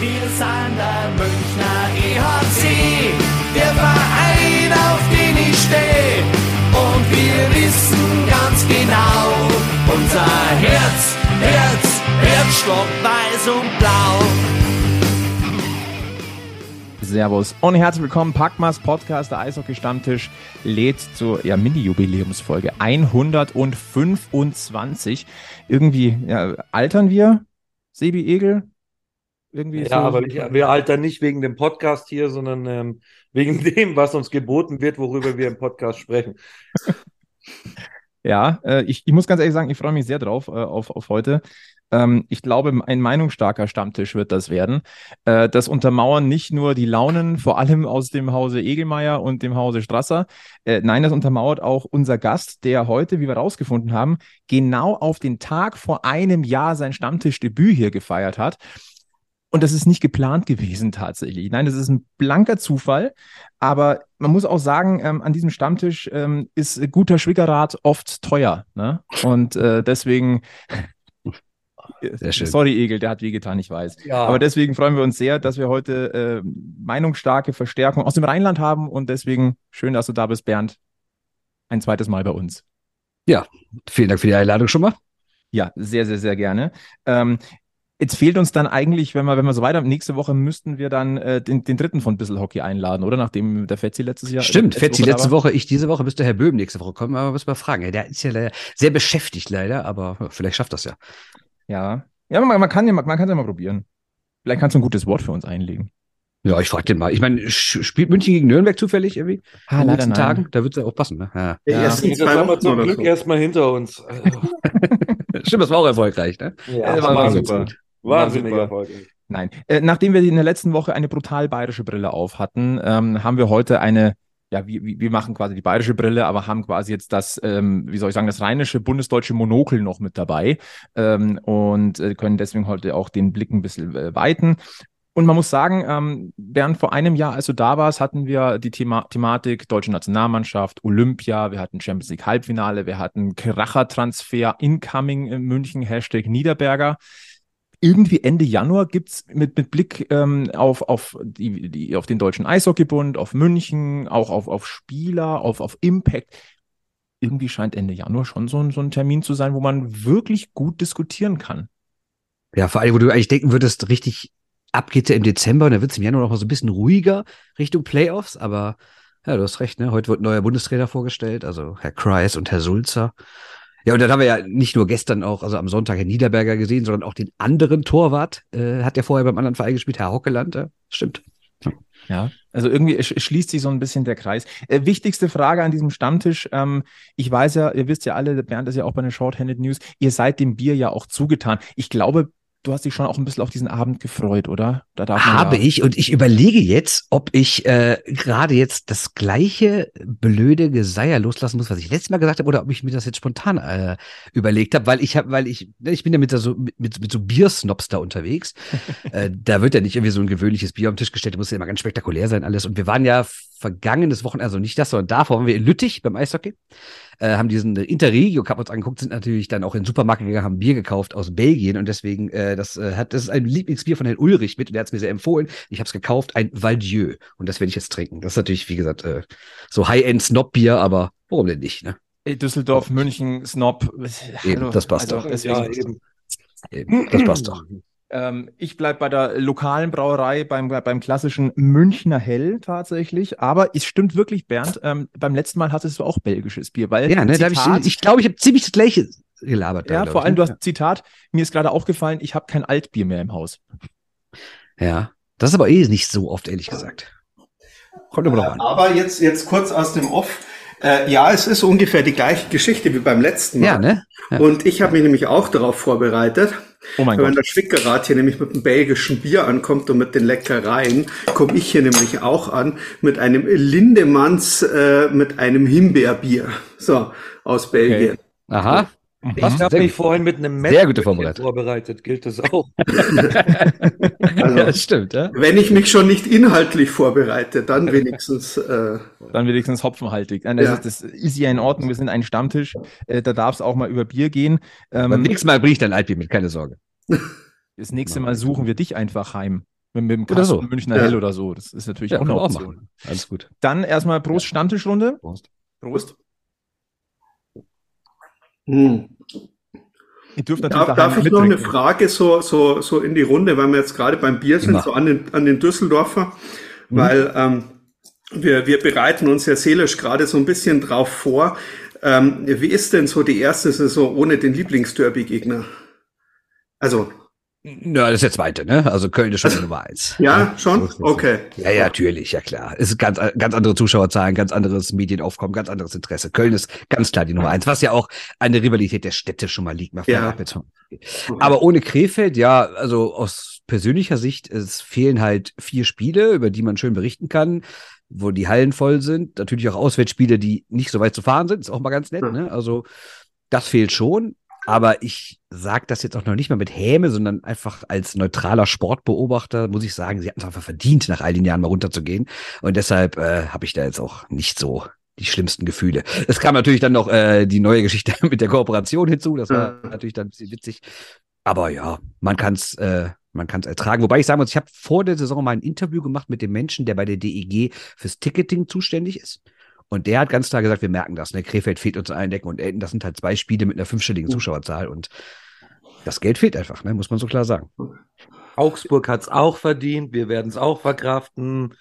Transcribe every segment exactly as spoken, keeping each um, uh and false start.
Wir sind der Münchner E H C, der Verein, auf den ich stehe. Und wir wissen ganz genau, unser Herz, Herz, Herzstock, weiß und blau. Servus und herzlich willkommen, Packmas Podcast, der Eishockey-Stammtisch lädt zur ja, Mini-Jubiläumsfolge hundertfünfundzwanzig. Irgendwie ja, altern wir, Sebi Egel. Irgendwie ja, so aber wir, wir altern nicht wegen dem Podcast hier, sondern ähm, wegen dem, was uns geboten wird, worüber wir im Podcast sprechen. Ja, äh, ich, ich muss ganz ehrlich sagen, ich freue mich sehr drauf äh, auf, auf heute. Ähm, ich glaube, ein meinungsstarker Stammtisch wird das werden. Äh, das untermauern nicht nur die Launen, vor allem aus dem Hause Egelmeier und dem Hause Strasser. Äh, nein, das untermauert auch unser Gast, der heute, wie wir rausgefunden haben, genau auf den Tag vor einem Jahr sein Stammtischdebüt hier gefeiert hat. Und das ist nicht geplant gewesen tatsächlich. Nein, das ist ein blanker Zufall. Aber man muss auch sagen, ähm, an diesem Stammtisch ähm, ist guter Schwiegerrat oft teuer. Ne? Und äh, deswegen, sehr schön. Sorry Egel, der hat wehgetan, ich weiß. Ja. Aber deswegen freuen wir uns sehr, dass wir heute äh, meinungsstarke Verstärkung aus dem Rheinland haben. Und deswegen schön, dass du da bist, Bernd. Ein zweites Mal bei uns. Ja, vielen Dank für die Einladung schon mal. Ja, sehr, sehr, sehr gerne. Ähm, Jetzt fehlt uns dann eigentlich, wenn wir, wenn wir so weiter, nächste Woche müssten wir dann äh, den, den dritten von Bissl Hockey einladen, oder? Nachdem der Fetzi letztes Jahr... Stimmt, letzte Fetzi Woche letzte Woche, ich diese Woche, müsste Herr Böhm nächste Woche kommen, aber müssen wir fragen. Der ist ja leider sehr beschäftigt leider, aber ja, vielleicht schafft das ja. Ja, ja man, man kann ja, man, man kann ja mal probieren. Vielleicht kannst du ein gutes Wort für uns einlegen. Ja, ich frage den mal. Ich meine, spielt München gegen Nürnberg zufällig irgendwie? Ah, in den letzten Tagen? Da wird es ja auch passen, ne? Ja. Ja, ja. Das haben wir zum Glück erstmal hinter uns. Stimmt, das war auch erfolgreich, ne? Ja, das war, war super. Gut. Wahnsinnig erfolgreich. Nein, äh, nachdem wir in der letzten Woche eine brutal bayerische Brille auf hatten, ähm, haben wir heute eine, ja, wir, wir machen quasi die bayerische Brille, aber haben quasi jetzt das, ähm, wie soll ich sagen, das rheinische, bundesdeutsche Monokel noch mit dabei ähm, und äh, können deswegen heute auch den Blick ein bisschen äh, weiten. Und man muss sagen, ähm, Bernd, vor einem Jahr, als du da warst, hatten wir die Thema- Thematik deutsche Nationalmannschaft, Olympia, wir hatten Champions League Halbfinale, wir hatten Kracher-Transfer, Incoming in München, Hashtag Niederberger. Irgendwie Ende Januar gibt es mit, mit Blick ähm, auf, auf, die, die, auf den Deutschen Eishockeybund, auf München, auch auf, auf Spieler, auf, auf Impact. Irgendwie scheint Ende Januar schon so ein, so ein Termin zu sein, wo man wirklich gut diskutieren kann. Ja, vor allem, wo du eigentlich denken würdest, richtig abgeht ja im Dezember und dann wird es im Januar noch mal so ein bisschen ruhiger Richtung Playoffs, aber ja, du hast recht, ne? Heute wird ein neuer Bundestrainer vorgestellt, also Herr Kreis und Herr Sulzer. Ja, und dann haben wir ja nicht nur gestern auch, also am Sonntag, Herrn Niederberger gesehen, sondern auch den anderen Torwart. Äh, hat ja vorher beim anderen Verein gespielt, Herr Haukeland. Äh, stimmt. Ja, also irgendwie schließt sich so ein bisschen der Kreis. Äh, wichtigste Frage an diesem Stammtisch. Ähm, ich weiß ja, ihr wisst ja alle, Bernd ist ja auch bei den Shorthanded News, ihr seid dem Bier ja auch zugetan. Ich glaube, du hast dich schon auch ein bisschen auf diesen Abend gefreut, oder? Da darf man Habe ja ich und ich überlege jetzt, ob ich äh, gerade jetzt das gleiche blöde Geseier loslassen muss, was ich letztes Mal gesagt habe, oder ob ich mir das jetzt spontan äh, überlegt habe, weil ich habe, weil ich, ich bin ja mit so mit, mit so Biersnobs da unterwegs. äh, da wird ja nicht irgendwie so ein gewöhnliches Bier am Tisch gestellt, da muss ja immer ganz spektakulär sein alles. Und wir waren ja vergangenes Wochenende, also nicht das, sondern davor waren wir in Lüttich beim Eishockey, äh, haben diesen Interregio-Cup uns angeguckt, sind natürlich dann auch in den Supermarkt gegangen, haben Bier gekauft aus Belgien und deswegen, äh, das äh, hat, das ist ein Lieblingsbier von Herrn Ulrich mit und der hat es mir sehr empfohlen. Ich habe es gekauft, ein Valdieu und das werde ich jetzt trinken. Das ist natürlich, wie gesagt, äh, so High-End-Snob-Bier, aber warum denn nicht, ne? Düsseldorf, München, Snob. Eben, das passt also, doch. Ja, eben. Eben, das passt doch. Ähm, ich bleibe bei der lokalen Brauerei, beim, beim klassischen Münchner Hell tatsächlich. Aber es stimmt wirklich, Bernd, ähm, beim letzten Mal hattest du auch belgisches Bier. Weil ja, ne, Zitat, da hab ich ich glaube, ich habe ziemlich das Gleiche gelabert. Ja, da, vor allem, ich, du hast Zitat, mir ist gerade aufgefallen, ich habe kein Altbier mehr im Haus. Ja, das ist aber eh nicht so oft, ehrlich gesagt. Kommt immer noch an. Aber jetzt, jetzt kurz aus dem Off. Äh, ja, es ist ungefähr die gleiche Geschichte wie beim letzten Mal. Ja, ne? Ja. Und ich habe mich nämlich auch darauf vorbereitet. Oh mein Wenn Gott. Wenn der Schwickerrat hier nämlich mit dem belgischen Bier ankommt und mit den Leckereien, komme ich hier nämlich auch an mit einem Lindemanns, äh, mit einem Himbeerbier. So, aus Belgien. Okay. Aha. Mhm. Ich habe mich vorhin mit einem Metzger vorbereitet. vorbereitet, gilt das auch. Also, ja, das stimmt, ja? Wenn ich mich schon nicht inhaltlich vorbereite, dann wenigstens... Äh, dann wenigstens hopfenhaltig. Das, ja. ist, das ist ja in Ordnung, wir sind ein Stammtisch, äh, da darf es auch mal über Bier gehen. Ähm, Beim nächsten Mal bringe ich dann Altbier mit, keine Sorge. Das nächste Mal suchen wir dich einfach heim. Mit, mit dem Kasten so. Münchner ja. Hell oder so. Das ist natürlich ja, auch eine Option. Auch alles gut. Dann erstmal Prost, Stammtischrunde. Prost. Prost. Hm. Ihr dürft natürlich darf darf ich noch eine Frage so, so, so in die Runde, weil wir jetzt gerade beim Bier sind, Immer. so an den, an den Düsseldorfer, mhm. weil ähm, wir, wir bereiten uns ja seelisch gerade so ein bisschen drauf vor. Ähm, wie ist denn so die erste Saison ohne den Lieblingsderby-Gegner? Also... Na, das ist der zweite, ne? Also Köln ist schon also, Nummer eins. Ja, ja schon? So okay. So. Ja, ja, natürlich, ja klar. Es ist ganz, ganz andere Zuschauerzahlen, ganz anderes Medienaufkommen, ganz anderes Interesse. Köln ist ganz klar die Nummer eins, was ja auch an der Rivalität der Städte schon mal liegt. Mal ja. Aber ohne Krefeld, ja, also aus persönlicher Sicht, es fehlen halt vier Spiele, über die man schön berichten kann, wo die Hallen voll sind. Natürlich auch Auswärtsspiele, die nicht so weit zu fahren sind, ist auch mal ganz nett, ja. ne? Also das fehlt schon. Aber ich sage das jetzt auch noch nicht mal mit Häme, sondern einfach als neutraler Sportbeobachter muss ich sagen, sie hatten es einfach verdient, nach all den Jahren mal runterzugehen. Und deshalb äh, habe ich da jetzt auch nicht so die schlimmsten Gefühle. Es kam natürlich dann noch äh, die neue Geschichte mit der Kooperation hinzu. Das war ja. natürlich dann ein bisschen witzig. Aber ja, man kann es äh, man kann es ertragen. Wobei ich sagen muss, ich habe vor der Saison mal ein Interview gemacht mit dem Menschen, der bei der D E G fürs Ticketing zuständig ist. Und der hat ganz klar gesagt, wir merken das, ne? Krefeld fehlt uns an allen Ecken und Enden. Das sind halt zwei Spiele mit einer fünfstelligen Zuschauerzahl und das Geld fehlt einfach, ne? Muss man so klar sagen. Augsburg hat es auch verdient, wir werden es auch verkraften.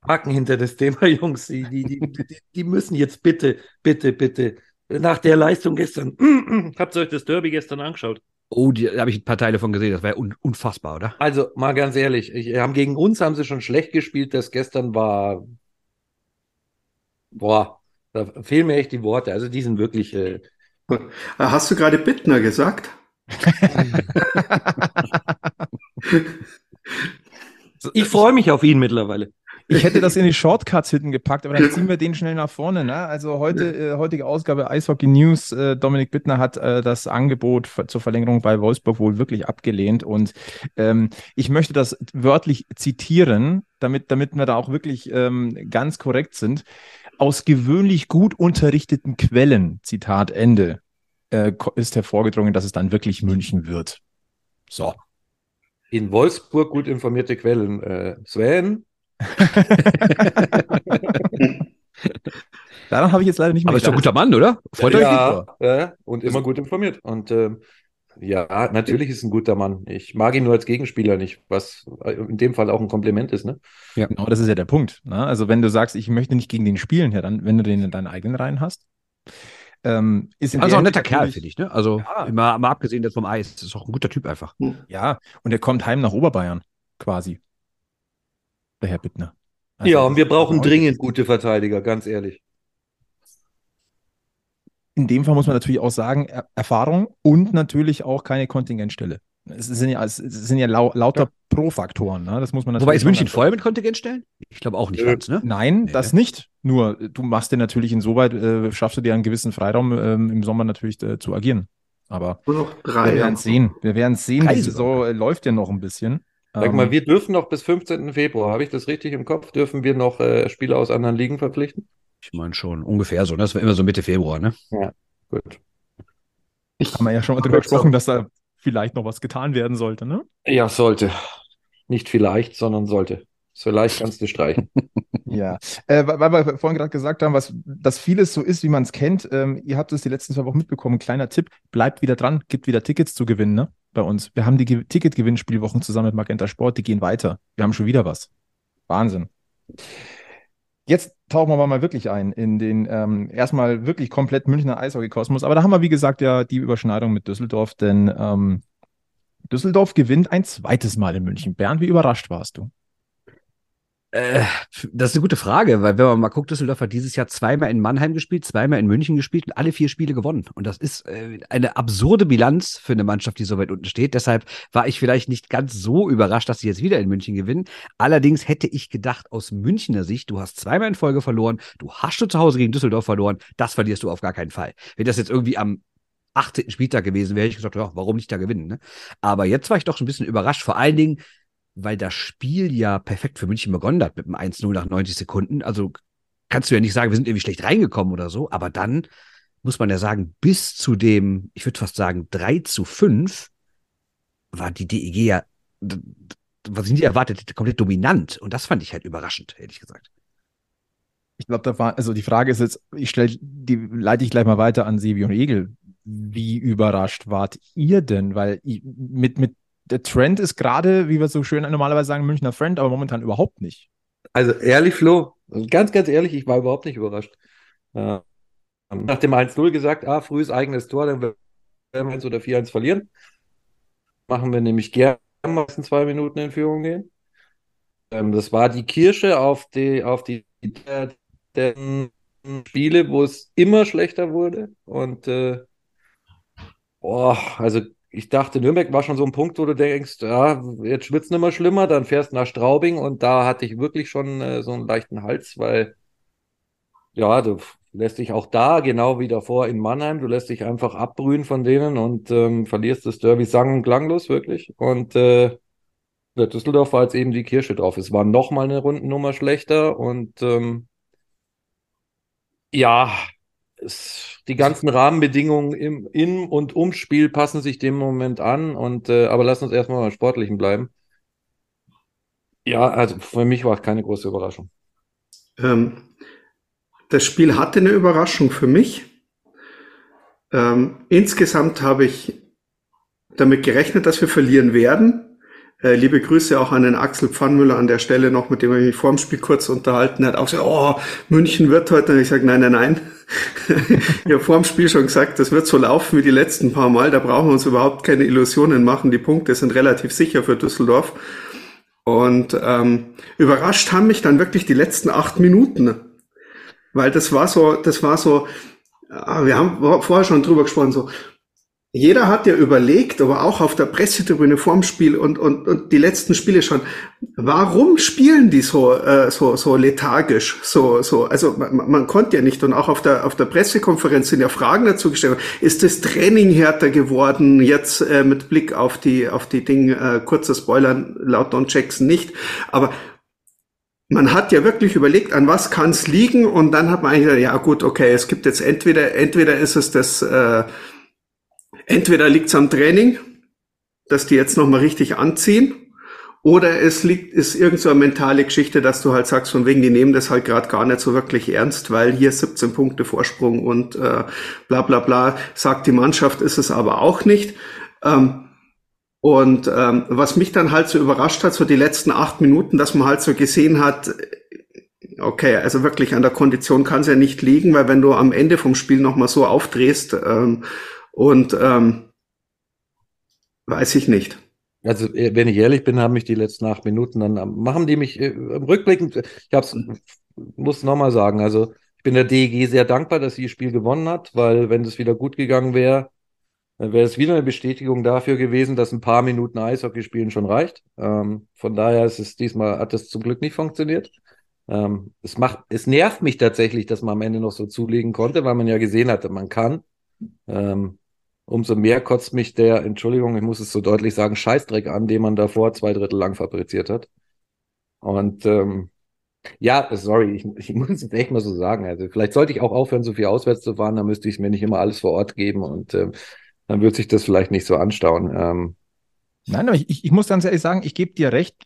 Packen hinter das Thema, Jungs. Die, die, die, die müssen jetzt bitte, bitte, bitte. Nach der Leistung gestern. Habt ihr euch das Derby gestern angeschaut? Oh, die, da habe ich ein paar Teile von gesehen. Das war ja un, unfassbar, oder? Also, mal ganz ehrlich, ich, haben, gegen uns haben sie schon schlecht gespielt. Das gestern war... Boah, da fehlen mir echt die Worte. Also die sind wirklich... Äh Hast du gerade Bittner gesagt? Ich freue mich auf ihn mittlerweile. Ich hätte das in die Shortcuts hinten gepackt, aber dann ziehen wir den schnell nach vorne. Ne? Also heute äh, heutige Ausgabe Eishockey News. Äh, Dominik Bittner hat äh, das Angebot f- zur Verlängerung bei Wolfsburg wohl wirklich abgelehnt. Und ähm, ich möchte das wörtlich zitieren, damit, damit wir da auch wirklich ähm, ganz korrekt sind. Aus gewöhnlich gut unterrichteten Quellen, Zitat Ende, äh, ist hervorgedrungen, dass es dann wirklich München wird. So. In Wolfsburg gut informierte Quellen. Äh, Sven... Daran habe ich jetzt leider nicht mehr. Aber ist doch ein guter Mann, oder? Freut ja, euch ja, und immer gut informiert. Und ähm, ja, natürlich ist ein guter Mann. Ich mag ihn nur als Gegenspieler nicht, was in dem Fall auch ein Kompliment ist, ne? Ja, genau, das ist ja der Punkt. Ne? Also wenn du sagst, ich möchte nicht gegen den spielen, ja, dann, wenn du den in deinen eigenen Reihen hast. Ähm, ist also auch ein netter Kerl, finde ich. Ne? Also ja. mal, mal abgesehen vom Eis, das ist auch ein guter Typ einfach. Hm. Ja, und er kommt heim nach Oberbayern, quasi. Der Herr Bittner. Also, ja, und wir brauchen dringend gute Verteidiger, ganz ehrlich. In dem Fall muss man natürlich auch sagen, er- Erfahrung und natürlich auch keine Kontingentstelle. Es sind ja, es sind ja lau- lauter ja. Pro-Faktoren. Ne? Das muss man natürlich. Wobei, ist München voll mit Kontingentstellen? Ich glaube auch nicht. Äh, ganz, ne? Nein, nee. Das nicht. Nur, du machst dir natürlich insoweit, äh, schaffst du dir einen gewissen Freiraum äh, im Sommer natürlich äh, zu agieren. Aber drei, wir werden es sehen. Wir werden es sehen, die Saison äh, läuft ja noch ein bisschen. Sag mal, wir dürfen noch bis fünfzehnten Februar, habe ich das richtig im Kopf, dürfen wir noch äh, Spieler aus anderen Ligen verpflichten? Ich meine schon, ungefähr so. Das war immer so Mitte Februar, ne? Ja, gut. Ich haben wir ja schon mal drüber gesprochen, dass da vielleicht noch was getan werden sollte, ne? Ja, sollte. Nicht vielleicht, sondern sollte. Vielleicht kannst du streichen. Ja, äh, weil wir vorhin gerade gesagt haben, was, dass vieles so ist, wie man es kennt. Ähm, ihr habt es die letzten zwei Wochen mitbekommen. Kleiner Tipp, bleibt wieder dran, gibt wieder Tickets zu gewinnen, ne? Bei uns. Wir haben die Ge- Ticketgewinnspielwochen zusammen mit Magenta Sport, die gehen weiter. Wir haben schon wieder was. Wahnsinn. Jetzt tauchen wir mal wirklich ein in den ähm, erstmal wirklich komplett Münchner Eishockey-Kosmos. Aber da haben wir, wie gesagt, ja die Überschneidung mit Düsseldorf, denn ähm, Düsseldorf gewinnt ein zweites Mal in München. Bernd, wie überrascht warst du? Äh, das ist eine gute Frage, weil wenn man mal guckt, Düsseldorf hat dieses Jahr zweimal in Mannheim gespielt, zweimal in München gespielt und alle vier Spiele gewonnen. Und das ist äh, eine absurde Bilanz für eine Mannschaft, die so weit unten steht. Deshalb war ich vielleicht nicht ganz so überrascht, dass sie jetzt wieder in München gewinnen. Allerdings hätte ich gedacht, aus Münchner Sicht, du hast zweimal in Folge verloren, du hast schon zu Hause gegen Düsseldorf verloren, das verlierst du auf gar keinen Fall. Wenn das jetzt irgendwie am achtzehnten Spieltag gewesen wäre, hätte ich gesagt, ja, warum nicht da gewinnen, ne? Aber jetzt war ich doch schon ein bisschen überrascht, vor allen Dingen, weil das Spiel ja perfekt für München begonnen hat mit dem eins null nach neunzig Sekunden. Also kannst du ja nicht sagen, wir sind irgendwie schlecht reingekommen oder so. Aber dann muss man ja sagen, bis zu dem, ich würde fast sagen, drei zu fünf war die D E G ja was ich nicht erwartet hätte, komplett dominant. Und das fand ich halt überraschend, ehrlich gesagt. Ich glaube, da war, also die Frage ist jetzt, ich stell, die leite ich gleich mal weiter an Sebi und Egel. Wie überrascht wart ihr denn? Weil mit, mit der Trend ist gerade, wie wir so schön normalerweise sagen, Münchner Trend, aber momentan überhaupt nicht. Also ehrlich, Flo, ganz, ganz ehrlich, ich war überhaupt nicht überrascht. Ja. Nach dem eins null gesagt, ah, frühes eigenes Tor, dann werden wir eins oder vier eins verlieren. Machen wir nämlich gerne, meistens zwei Minuten in Führung gehen. Ähm, das war die Kirsche auf die, auf die der, der Spiele, wo es immer schlechter wurde. Und äh, boah, also ich dachte, Nürnberg war schon so ein Punkt, wo du denkst, ja, jetzt wird's nicht mehr schlimmer, dann fährst du nach Straubing und da hatte ich wirklich schon äh, so einen leichten Hals, weil ja, du lässt dich auch da, genau wie davor in Mannheim, du lässt dich einfach abbrühen von denen und ähm, verlierst das Derby sang- und klanglos, wirklich. Und äh, der Düsseldorf war jetzt eben die Kirsche drauf. Es war nochmal eine Rundennummer schlechter und ähm, ja, es, die ganzen Rahmenbedingungen im in und ums Spiel passen sich dem Moment an, und äh, aber lass uns erstmal beim Sportlichen bleiben. Ja, also für mich war es keine große Überraschung. Ähm. Das Spiel hatte eine Überraschung für mich. Ähm, insgesamt habe ich damit gerechnet, dass wir verlieren werden. Äh, liebe Grüße auch an den Axel Pfannmüller an der Stelle noch, mit dem ich mich vor dem Spiel kurz unterhalten hat. Auch so, oh, München wird heute. Und ich sage, nein, nein, nein. Ich habe vor dem Spiel schon gesagt, das wird so laufen wie die letzten paar Mal. Da brauchen wir uns überhaupt keine Illusionen machen. Die Punkte sind relativ sicher für Düsseldorf. Und ähm, überrascht haben mich dann wirklich die letzten acht Minuten. Weil das war so, das war so, wir haben vorher schon drüber gesprochen, so, jeder hat ja überlegt, aber auch auf der Pressetribüne vorm Spiel und, und, und die letzten Spiele schon, warum spielen die so, äh, so, so lethargisch, so, so, also, man, man konnte ja nicht, und auch auf der, auf der Pressekonferenz sind ja Fragen dazu gestellt, ist das Training härter geworden, jetzt, äh, mit Blick auf die, auf die Dinge, äh, kurzer Spoiler, laut Don Jackson nicht, aber, man hat ja wirklich überlegt, an was kann es liegen, und dann hat man eigentlich gesagt, ja gut, okay, es gibt jetzt entweder, entweder ist es das, äh, entweder liegt es am Training, dass die jetzt nochmal richtig anziehen, oder es liegt, ist irgend so eine mentale Geschichte, dass du halt sagst, von wegen, die nehmen das halt gerade gar nicht so wirklich ernst, weil hier siebzehn Punkte Vorsprung und äh, bla bla bla, sagt die Mannschaft, ist es aber auch nicht. Ähm, Und ähm, was mich dann halt so überrascht hat, so die letzten acht Minuten, dass man halt so gesehen hat, okay, also wirklich an der Kondition kann es ja nicht liegen, weil wenn du am Ende vom Spiel nochmal so aufdrehst ähm, und ähm, weiß ich nicht. Also wenn ich ehrlich bin, haben mich die letzten acht Minuten, dann machen die mich äh, im Rückblick, ich hab's, muss nochmal sagen, also ich bin der D E G sehr dankbar, dass sie das Spiel gewonnen hat, weil wenn es wieder gut gegangen wäre, dann wäre es wieder eine Bestätigung dafür gewesen, dass ein paar Minuten Eishockey spielen schon reicht. Ähm, von daher ist es diesmal, hat das zum Glück nicht funktioniert. Ähm, es macht, es nervt mich tatsächlich, dass man am Ende noch so zulegen konnte, weil man ja gesehen hatte, man kann. Ähm, umso mehr kotzt mich der, Entschuldigung, ich muss es so deutlich sagen, Scheißdreck an, den man davor zwei Drittel lang fabriziert hat. Und ähm, ja, sorry, ich, ich muss es echt mal so sagen. Also vielleicht sollte ich auch aufhören, so viel auswärts zu fahren, dann müsste ich es mir nicht immer alles vor Ort geben und ähm, dann wird sich das vielleicht nicht so anstauen. Ähm. Nein, aber ich, ich muss ganz ehrlich sagen, ich gebe dir recht,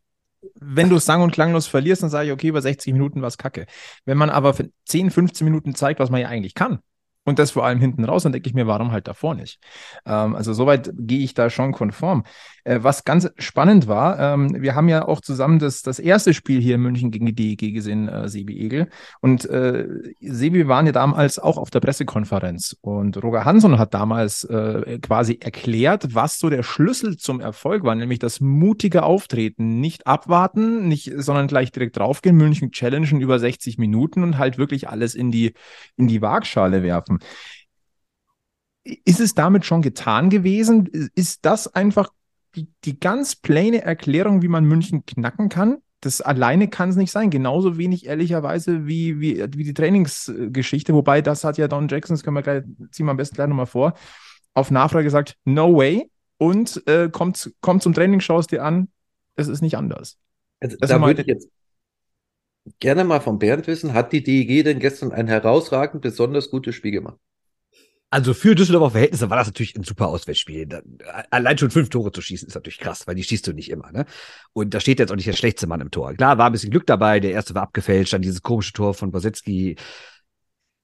wenn du es sang- und klanglos verlierst, dann sage ich, okay, über sechzig Minuten war es kacke. Wenn man aber für zehn, fünfzehn Minuten zeigt, was man ja eigentlich kann, und das vor allem hinten raus, dann denke ich mir, warum halt davor nicht? Ähm, also soweit gehe ich da schon konform. Äh, was ganz spannend war, ähm, wir haben ja auch zusammen das, das erste Spiel hier in München gegen die D E G gesehen, äh, Sebi Egel. Und äh, Sebi waren ja damals auch auf der Pressekonferenz. Und Roger Hansson hat damals äh, quasi erklärt, was so der Schlüssel zum Erfolg war, nämlich das mutige Auftreten. Nicht abwarten, nicht, sondern gleich direkt draufgehen, München challengen über sechzig Minuten und halt wirklich alles in die, in die Waagschale werfen. Ist es damit schon getan gewesen? Ist das einfach die, die ganz plaine Erklärung, wie man München knacken kann? Das alleine kann es nicht sein. Genauso wenig ehrlicherweise wie, wie, wie die Trainingsgeschichte. Wobei, das hat ja Don Jackson, das können wir gleich, ziehen wir am besten gleich nochmal vor, auf Nachfrage gesagt, no way. Und äh, kommt, kommt zum Training, schau es dir an. Es ist nicht anders. Also, das da würde ich jetzt gerne mal von Bernd wissen, hat die D E G denn gestern ein herausragend besonders gutes Spiel gemacht? Also für Düsseldorfer Verhältnisse war das natürlich ein super Auswärtsspiel. Da, allein schon fünf Tore zu schießen ist natürlich krass, weil die schießt du nicht immer, ne? Und da steht jetzt auch nicht der schlechteste Mann im Tor. Klar, war ein bisschen Glück dabei, der erste war abgefälscht, dann dieses komische Tor von Bosetzky,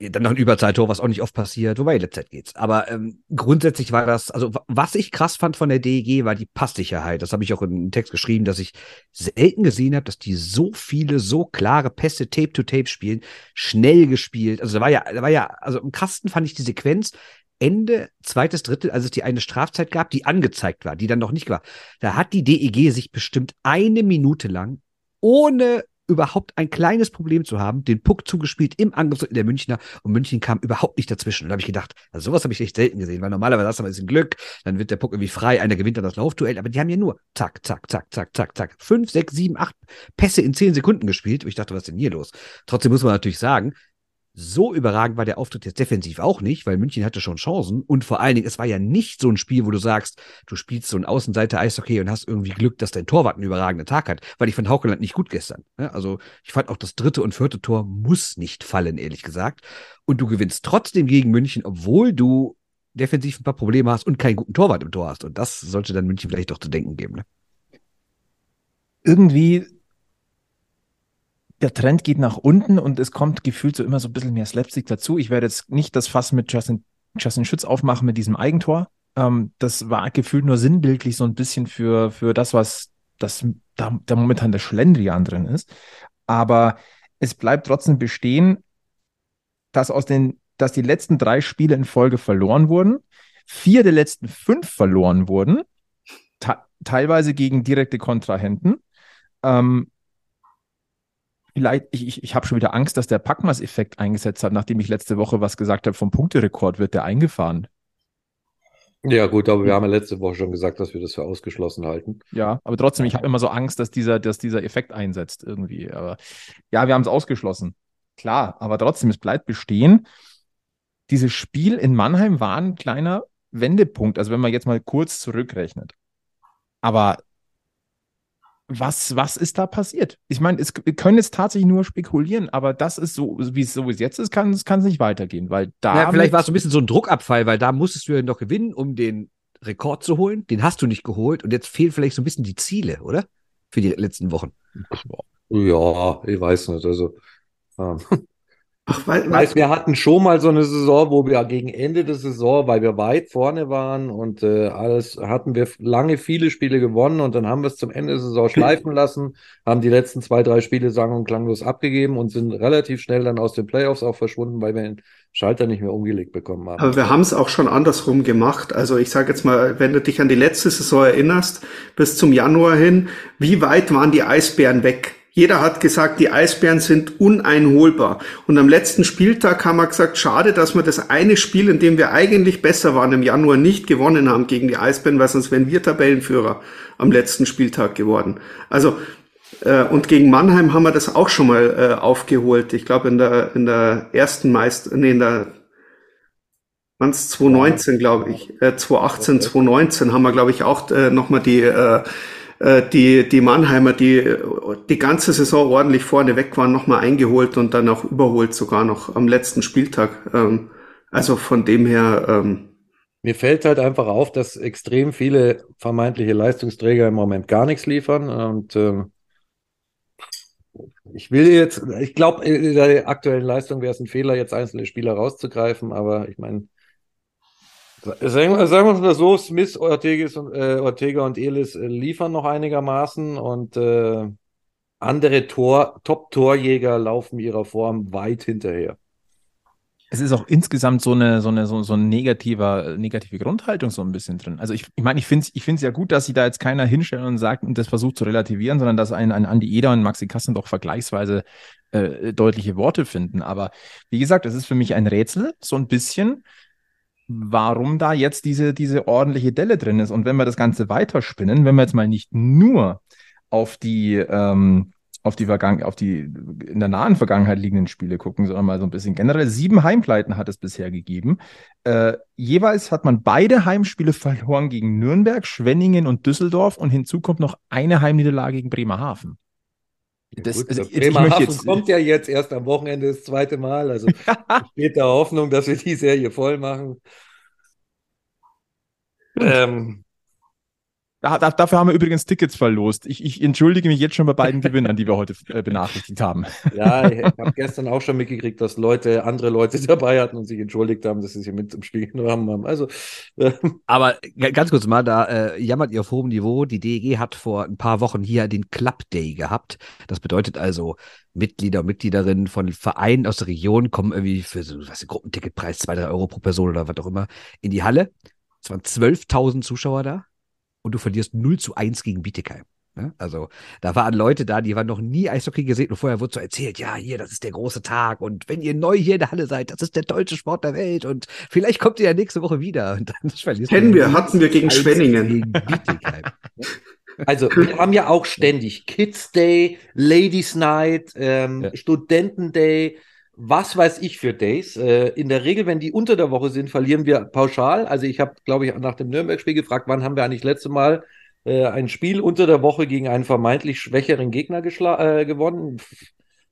dann noch ein Überzahltor, was auch nicht oft passiert, wobei in letzter Zeit geht's. Aber ähm, grundsätzlich war das, also was ich krass fand von der D E G, war die Passsicherheit. Das habe ich auch im Text geschrieben, dass ich selten gesehen habe, dass die so viele, so klare Pässe Tape-to-Tape spielen, schnell gespielt. Also da war ja, da war ja, also im Kasten fand ich die Sequenz Ende zweites Drittel, als es die eine Strafzeit gab, die angezeigt war, die dann noch nicht war. Da hat die D E G sich bestimmt eine Minute lang ohne überhaupt ein kleines Problem zu haben, den Puck zugespielt im Angriff der Münchner und München kam überhaupt nicht dazwischen. Und da habe ich gedacht, also sowas habe ich echt selten gesehen, weil normalerweise hast du mal ein bisschen Glück, dann wird der Puck irgendwie frei, einer gewinnt dann das Laufduell, aber die haben ja nur zack, zack, zack, zack, zack, zack, fünf, sechs, sieben, acht Pässe in zehn Sekunden gespielt. Und ich dachte, was ist denn hier los? Trotzdem muss man natürlich sagen, so überragend war der Auftritt jetzt defensiv auch nicht, weil München hatte schon Chancen und vor allen Dingen, es war ja nicht so ein Spiel, wo du sagst, du spielst so ein Außenseiter-Eishockey und hast irgendwie Glück, dass dein Torwart einen überragenden Tag hat, weil ich fand Haukeland nicht gut gestern. Also ich fand auch das dritte und vierte Tor muss nicht fallen, ehrlich gesagt. Und du gewinnst trotzdem gegen München, obwohl du defensiv ein paar Probleme hast und keinen guten Torwart im Tor hast. Und das sollte dann München vielleicht doch zu denken geben. Ne? Irgendwie der Trend geht nach unten und es kommt gefühlt so immer so ein bisschen mehr Slapstick dazu. Ich werde jetzt nicht das Fass mit Justin, Justin Schütz aufmachen mit diesem Eigentor. Ähm, das war gefühlt nur sinnbildlich so ein bisschen für, für das, was das, da, da momentan der Schlendrian drin ist. Aber es bleibt trotzdem bestehen, dass, aus den, dass die letzten drei Spiele in Folge verloren wurden, vier der letzten fünf verloren wurden, ta- teilweise gegen direkte Kontrahenten. Ähm, Vielleicht, ich, ich, ich habe schon wieder Angst, dass der Packmas-Effekt eingesetzt hat, nachdem ich letzte Woche was gesagt habe, vom Punkterekord wird der eingefahren. Ja gut, aber wir haben ja letzte Woche schon gesagt, dass wir das für ausgeschlossen halten. Ja, aber trotzdem, ich habe immer so Angst, dass dieser, dass dieser Effekt einsetzt irgendwie. Aber ja, wir haben es ausgeschlossen. Klar, aber trotzdem, es bleibt bestehen. Dieses Spiel in Mannheim war ein kleiner Wendepunkt, also wenn man jetzt mal kurz zurückrechnet. Aber Was, was ist da passiert? Ich meine, es, wir können jetzt tatsächlich nur spekulieren, aber das ist so, wie es so wie es jetzt ist, kann es nicht weitergehen, weil da. Naja, vielleicht war es so ein bisschen so ein Druckabfall, weil da musstest du ja noch gewinnen, um den Rekord zu holen. Den hast du nicht geholt und jetzt fehlen vielleicht so ein bisschen die Ziele, oder? Für die letzten Wochen. Ja, ich weiß nicht. Also, ähm, Ach, weil, weil weiß, wir hatten schon mal so eine Saison, wo wir gegen Ende der Saison, weil wir weit vorne waren und äh, alles, hatten wir lange viele Spiele gewonnen und dann haben wir es zum Ende der Saison schleifen lassen, haben die letzten zwei, drei Spiele sang- und klanglos abgegeben und sind relativ schnell dann aus den Playoffs auch verschwunden, weil wir den Schalter nicht mehr umgelegt bekommen haben. Aber wir haben es auch schon andersrum gemacht. Also ich sage jetzt mal, wenn du dich an die letzte Saison erinnerst, bis zum Januar hin, wie weit waren die Eisbären weg? Jeder hat gesagt, die Eisbären sind uneinholbar. Und am letzten Spieltag haben wir gesagt, schade, dass wir das eine Spiel, in dem wir eigentlich besser waren, im Januar nicht gewonnen haben gegen die Eisbären, weil sonst wären wir Tabellenführer am letzten Spieltag geworden. Also äh, und gegen Mannheim haben wir das auch schon mal äh, aufgeholt. Ich glaube in der in der ersten Meister, nee, in der ganz zwanzig neunzehn, glaube ich, äh, zwanzig achtzehn, zwanzig neunzehn haben wir, glaube ich, auch äh, noch mal die äh, die die Mannheimer, die die ganze Saison ordentlich vorne weg waren, nochmal eingeholt und dann auch überholt, sogar noch am letzten Spieltag. Also von dem her... Mir fällt halt einfach auf, dass extrem viele vermeintliche Leistungsträger im Moment gar nichts liefern. Und ähm, ich will jetzt, ich glaube, in der aktuellen Leistung wäre es ein Fehler, jetzt einzelne Spieler rauszugreifen, aber ich meine... Sagen wir es mal so, Smith, Ortegas und, äh, Ortega und Elis äh, liefern noch einigermaßen und äh, andere Tor, Top-Torjäger laufen ihrer Form weit hinterher. Es ist auch insgesamt so eine, so eine, so, so eine negativer, negative Grundhaltung so ein bisschen drin. Also ich, ich meine, ich finde es ich find's ja gut, dass sich da jetzt keiner hinstellt und sagt und das versucht zu relativieren, sondern dass ein, ein Andi Eder und Maxi Kasten doch vergleichsweise äh, deutliche Worte finden. Aber wie gesagt, es ist für mich ein Rätsel, so ein bisschen, warum da jetzt diese, diese ordentliche Delle drin ist. Und wenn wir das Ganze weiterspinnen, wenn wir jetzt mal nicht nur auf die, ähm, auf die, Vergangen- auf die in der nahen Vergangenheit liegenden Spiele gucken, sondern mal so ein bisschen generell, sieben Heimpleiten hat es bisher gegeben. Äh, jeweils hat man beide Heimspiele verloren gegen Nürnberg, Schwenningen und Düsseldorf und hinzu kommt noch eine Heimniederlage gegen Bremerhaven. Das, Gut, das Bremerhaven jetzt, kommt ja jetzt erst am Wochenende das zweite Mal. Also besteht da Hoffnung, dass wir die Serie voll machen. Ähm, da, da, dafür haben wir übrigens Tickets verlost. Ich, ich entschuldige mich jetzt schon bei beiden Gewinnern, die wir heute äh, benachrichtigt haben. Ja, ich, ich habe gestern auch schon mitgekriegt, dass Leute, andere Leute dabei hatten und sich entschuldigt haben, dass sie sich mit im Spiel genommen haben. Also, äh. Aber ganz kurz mal, da äh, jammert ihr auf hohem Niveau. Die D E G hat vor ein paar Wochen hier den Club Day gehabt. Das bedeutet also, Mitglieder und Mitgliederinnen von Vereinen aus der Region kommen irgendwie für so was, Gruppenticketpreis, zwei, drei Euro pro Person oder was auch immer, in die Halle. Es waren zwölftausend Zuschauer da und du verlierst null zu eins gegen Bietigheim. Ne? Also da waren Leute da, die waren noch nie Eishockey gesehen und vorher wurde so erzählt, ja hier, das ist der große Tag und wenn ihr neu hier in der Halle seid, das ist der deutsche Sport der Welt und vielleicht kommt ihr ja nächste Woche wieder. Und dann verlierst Kennen wir, hatten wir gegen Schwenningen. Gegen also wir haben ja auch ständig Kids Day, Ladies Night, ähm, ja. Studenten Day, was weiß ich für Days. In der Regel, wenn die unter der Woche sind, verlieren wir pauschal. Also ich habe, glaube ich, nach dem Nürnberg-Spiel gefragt, wann haben wir eigentlich letzte Mal ein Spiel unter der Woche gegen einen vermeintlich schwächeren Gegner geschla- äh, gewonnen?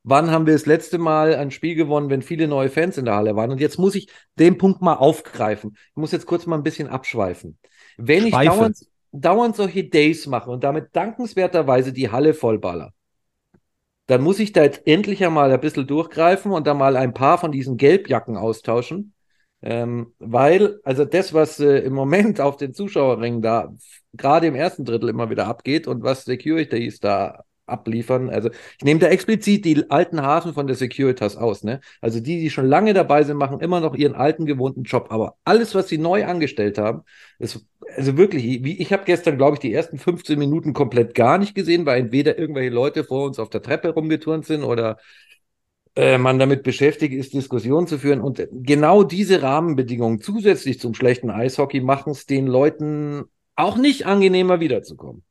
Wann haben wir das letzte Mal ein Spiel gewonnen, wenn viele neue Fans in der Halle waren? Und jetzt muss ich den Punkt mal aufgreifen. Ich muss jetzt kurz mal ein bisschen abschweifen. Wenn ich dauernd, dauernd solche Days mache und damit dankenswerterweise die Halle vollballer, dann muss ich da jetzt endlich einmal ein bisschen durchgreifen und dann mal ein paar von diesen Gelbjacken austauschen. Ähm, weil, also das, was äh, im Moment auf den Zuschauerrängen da gerade im ersten Drittel immer wieder abgeht und was Securities da abliefern, also ich nehme da explizit die alten Hasen von der Securitas aus, ne? Also die, die schon lange dabei sind, machen immer noch ihren alten, gewohnten Job. Aber alles, was sie neu angestellt haben, ist, also wirklich, wie, ich habe gestern, glaube ich, die ersten fünfzehn Minuten komplett gar nicht gesehen, weil entweder irgendwelche Leute vor uns auf der Treppe rumgeturnt sind oder äh, man damit beschäftigt ist, Diskussionen zu führen. Und genau diese Rahmenbedingungen zusätzlich zum schlechten Eishockey machen es den Leuten auch nicht angenehmer, wiederzukommen.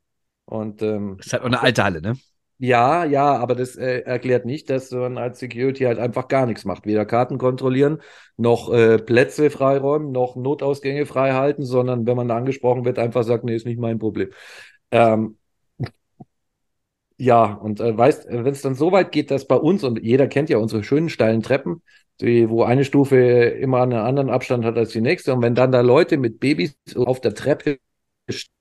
Und, ähm, das ist halt auch eine alte Halle, ne? Ja, ja, aber das äh, erklärt nicht, dass man als Security halt einfach gar nichts macht. Weder Karten kontrollieren, noch äh, Plätze freiräumen, noch Notausgänge freihalten, sondern wenn man da angesprochen wird, einfach sagt, nee, ist nicht mein Problem. Ähm, ja, und äh, weißt, wenn es dann so weit geht, dass bei uns, und jeder kennt ja unsere schönen steilen Treppen, die, wo eine Stufe immer einen anderen Abstand hat als die nächste, und wenn dann da Leute mit Babys auf der Treppe stehen,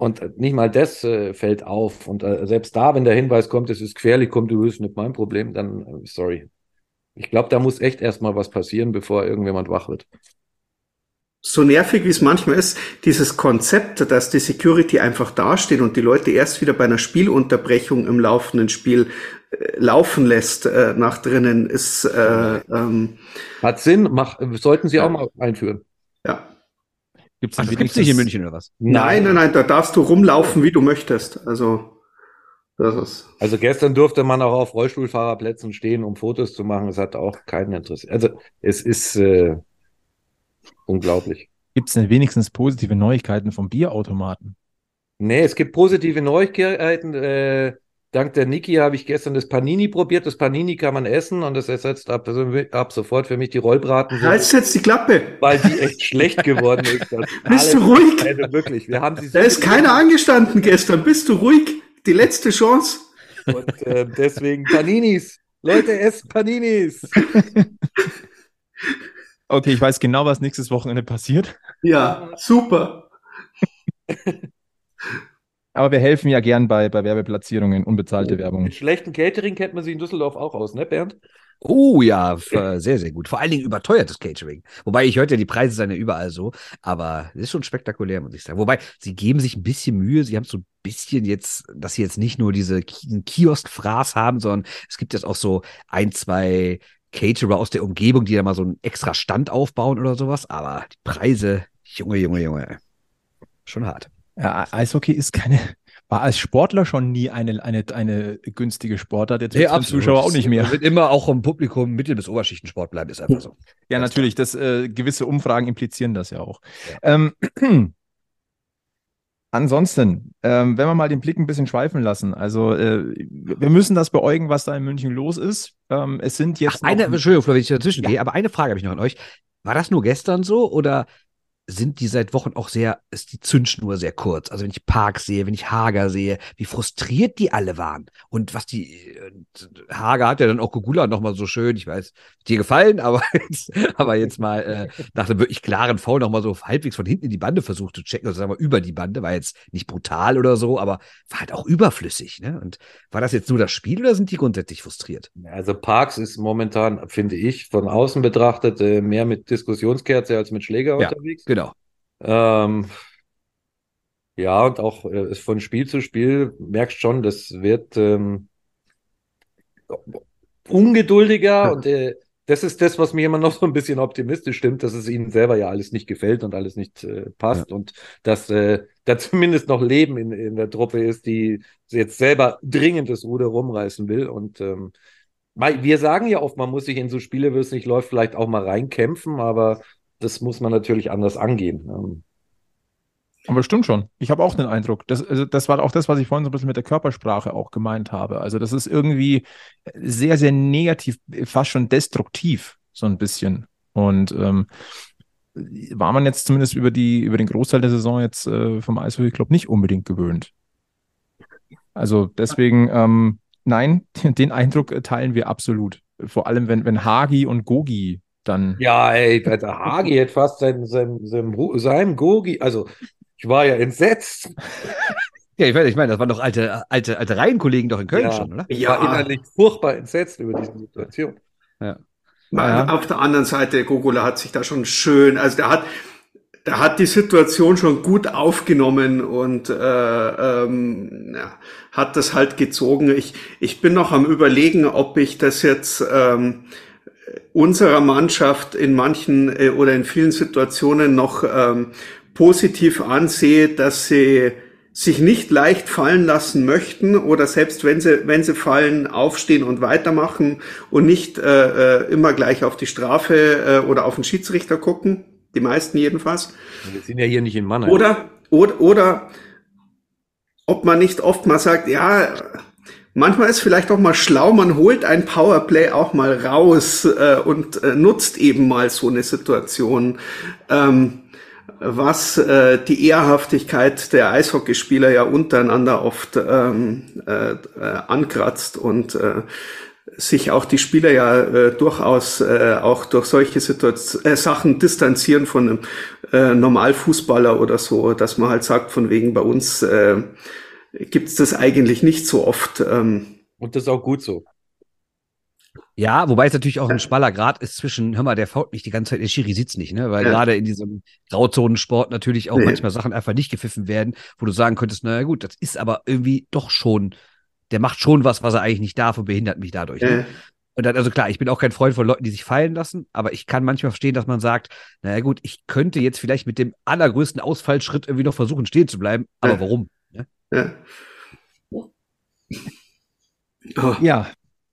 und nicht mal das äh, fällt auf. Und äh, selbst da, wenn der Hinweis kommt, es ist gefährlich, kommt, du bist nicht mein Problem, dann äh, sorry. Ich glaube, da muss echt erstmal was passieren, bevor irgendjemand wach wird. So nervig, wie es manchmal ist, dieses Konzept, dass die Security einfach dasteht und die Leute erst wieder bei einer Spielunterbrechung im laufenden Spiel äh, laufen lässt äh, nach drinnen, ist... Äh, ähm, hat Sinn, mach, sollten sie ja auch mal einführen. Ja. Gibt's also, das gibt es nicht in München oder was? Nein, nein, nein, da darfst du rumlaufen, wie du möchtest. Also, das ist. Also, gestern durfte man auch auf Rollstuhlfahrerplätzen stehen, um Fotos zu machen. Das hat auch keinen Interesse. Also, es ist äh, unglaublich. Gibt es denn wenigstens positive Neuigkeiten vom Bierautomaten? Nee, es gibt positive Neuigkeiten. Äh, dank der Niki habe ich gestern das Panini probiert. Das Panini kann man essen und das ersetzt ab, ab sofort für mich die Rollbraten. Halt's jetzt die Klappe. Weil die echt schlecht geworden ist. Bist du ruhig? Leute, wirklich. Wir haben sie so da ist keiner gemacht. Angestanden gestern. Bist du ruhig? Die letzte Chance. Und äh, deswegen Paninis. Leute, esst Paninis. Okay, ich weiß genau, was nächstes Wochenende passiert. Ja, super. Aber wir helfen ja gern bei, bei Werbeplatzierungen, unbezahlte oh, Werbung. Mit schlechtem Catering kennt man sich in Düsseldorf auch aus, ne, Bernd? Oh ja, f- sehr, sehr gut. Vor allen Dingen überteuertes Catering. Wobei ich heute ja, die Preise sind ja überall so. Aber das ist schon spektakulär, muss ich sagen. Wobei, sie geben sich ein bisschen Mühe. Sie haben so ein bisschen jetzt, dass sie jetzt nicht nur diese Ki- Kiosk-Fraß haben, sondern es gibt jetzt auch so ein, zwei Caterer aus der Umgebung, die da mal so einen extra Stand aufbauen oder sowas. Aber die Preise, Junge, Junge, Junge, schon hart. Ja, Eishockey ist keine, war als Sportler schon nie eine, eine, eine günstige Sportart, jetzt hey, als Zuschauer auch nicht mehr. Man wird immer auch im Publikum Mittel- bis Oberschichtensport bleiben, ist einfach so. Ja, das natürlich, das, äh, gewisse Umfragen implizieren das ja auch. Ja. Ähm, ansonsten, ähm, wenn wir mal den Blick ein bisschen schweifen lassen, also äh, wir müssen das beäugen, was da in München los ist. Ähm, es sind jetzt Ach, eine, Entschuldigung, wenn ich dazwischen ja. gehe, aber eine Frage habe ich noch an euch. War das nur gestern so oder... sind die seit Wochen auch sehr, ist die Zündschnur sehr kurz. Also wenn ich Parks sehe, wenn ich Hager sehe, wie frustriert die alle waren. Und was die, Hager hat ja dann auch gegulert nochmal so schön, ich weiß, dir gefallen, aber jetzt, aber jetzt mal äh, nach einem wirklich klaren Foul nochmal so halbwegs von hinten in die Bande versucht zu checken, also sagen wir über die Bande, war jetzt nicht brutal oder so, aber war halt auch überflüssig. Ne? Und war das jetzt nur das Spiel oder sind die grundsätzlich frustriert? Also Parks ist momentan, finde ich, von außen betrachtet mehr mit Diskussionskerze als mit Schläger ja, unterwegs. Genau. Genau. Ähm, ja, und auch äh, von Spiel zu Spiel merkst schon, das wird ähm, ungeduldiger und äh, das ist das, was mir immer noch so ein bisschen optimistisch stimmt, dass es ihnen selber ja alles nicht gefällt und alles nicht äh, passt ja. Und dass äh, da zumindest noch Leben in, in der Truppe ist, die jetzt selber dringend das Ruder rumreißen will und ähm, wir sagen ja oft, man muss sich in so Spiele, wo es nicht läuft, vielleicht auch mal reinkämpfen, aber das muss man natürlich anders angehen. Aber stimmt schon. Ich habe auch den Eindruck, das, also das war auch das, was ich vorhin so ein bisschen mit der Körpersprache auch gemeint habe. Also das ist irgendwie sehr, sehr negativ, fast schon destruktiv, so ein bisschen. Und ähm, war man jetzt zumindest über die über den Großteil der Saison jetzt äh, vom Eishockey-Club nicht unbedingt gewöhnt. Also deswegen, ähm, nein, den Eindruck teilen wir absolut. Vor allem, wenn, wenn Hagi und Gogi dann. Ja, ey, der Hagi hätte fast seinen, seinen, seinen, seinem Gogi, also ich war ja entsetzt. Ja, ich weiß, ich meine, das waren doch alte, alte, alte Reihenkollegen doch in Köln ja, schon, oder? Ich war ja. innerlich furchtbar entsetzt über diese Situation. Ja. Ja. Auf der anderen Seite, Gogula hat sich da schon schön, also der hat, der hat die Situation schon gut aufgenommen und äh, ähm, ja, hat das halt gezogen. Ich, ich bin noch am Überlegen, ob ich das jetzt ähm, unserer Mannschaft in manchen äh, oder in vielen Situationen noch ähm, positiv ansehe, dass sie sich nicht leicht fallen lassen möchten oder selbst wenn sie wenn sie fallen, aufstehen und weitermachen und nicht äh, immer gleich auf die Strafe äh, oder auf den Schiedsrichter gucken, die meisten jedenfalls. Wir sind ja hier nicht in Mannheim. Oder, oder, oder ob man nicht oft mal sagt, ja, manchmal ist vielleicht auch mal schlau, man holt ein Powerplay auch mal raus äh, und äh, nutzt eben mal so eine Situation, ähm, was äh, die Ehrhaftigkeit der Eishockeyspieler ja untereinander oft ähm, äh, äh, ankratzt und äh, sich auch die Spieler ja äh, durchaus äh, auch durch solche Situation, äh, Sachen distanzieren von einem äh, Normalfußballer oder so, dass man halt sagt, von wegen bei uns äh, gibt es das eigentlich nicht so oft. Ähm. Und das ist auch gut so. Ja, wobei es natürlich auch ein schmaler Grad ist zwischen, hör mal, der fault mich die ganze Zeit, der Schiri sitzt nicht, ne? Weil ja. gerade in diesem Grauzonensport natürlich auch nee. manchmal Sachen einfach nicht gepfiffen werden, wo du sagen könntest, naja gut, das ist aber irgendwie doch schon, der macht schon was, was er eigentlich nicht darf und behindert mich dadurch. Ja. Ne? Und dann, also klar, ich bin auch kein Freund von Leuten, die sich fallen lassen, aber ich kann manchmal verstehen, dass man sagt, naja gut, ich könnte jetzt vielleicht mit dem allergrößten Ausfallschritt irgendwie noch versuchen, stehen zu bleiben, aber ja. warum? Ne? Ja. Oh. Ja,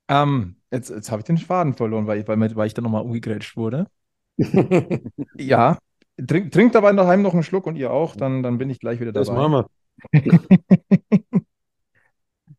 ähm, jetzt, jetzt habe ich den Faden verloren, weil ich, weil, weil ich da nochmal umgegrätscht wurde. Ja, Trink, trinkt dabei daheim noch einen Schluck und ihr auch, dann, dann bin ich gleich wieder dabei. Das machen wir.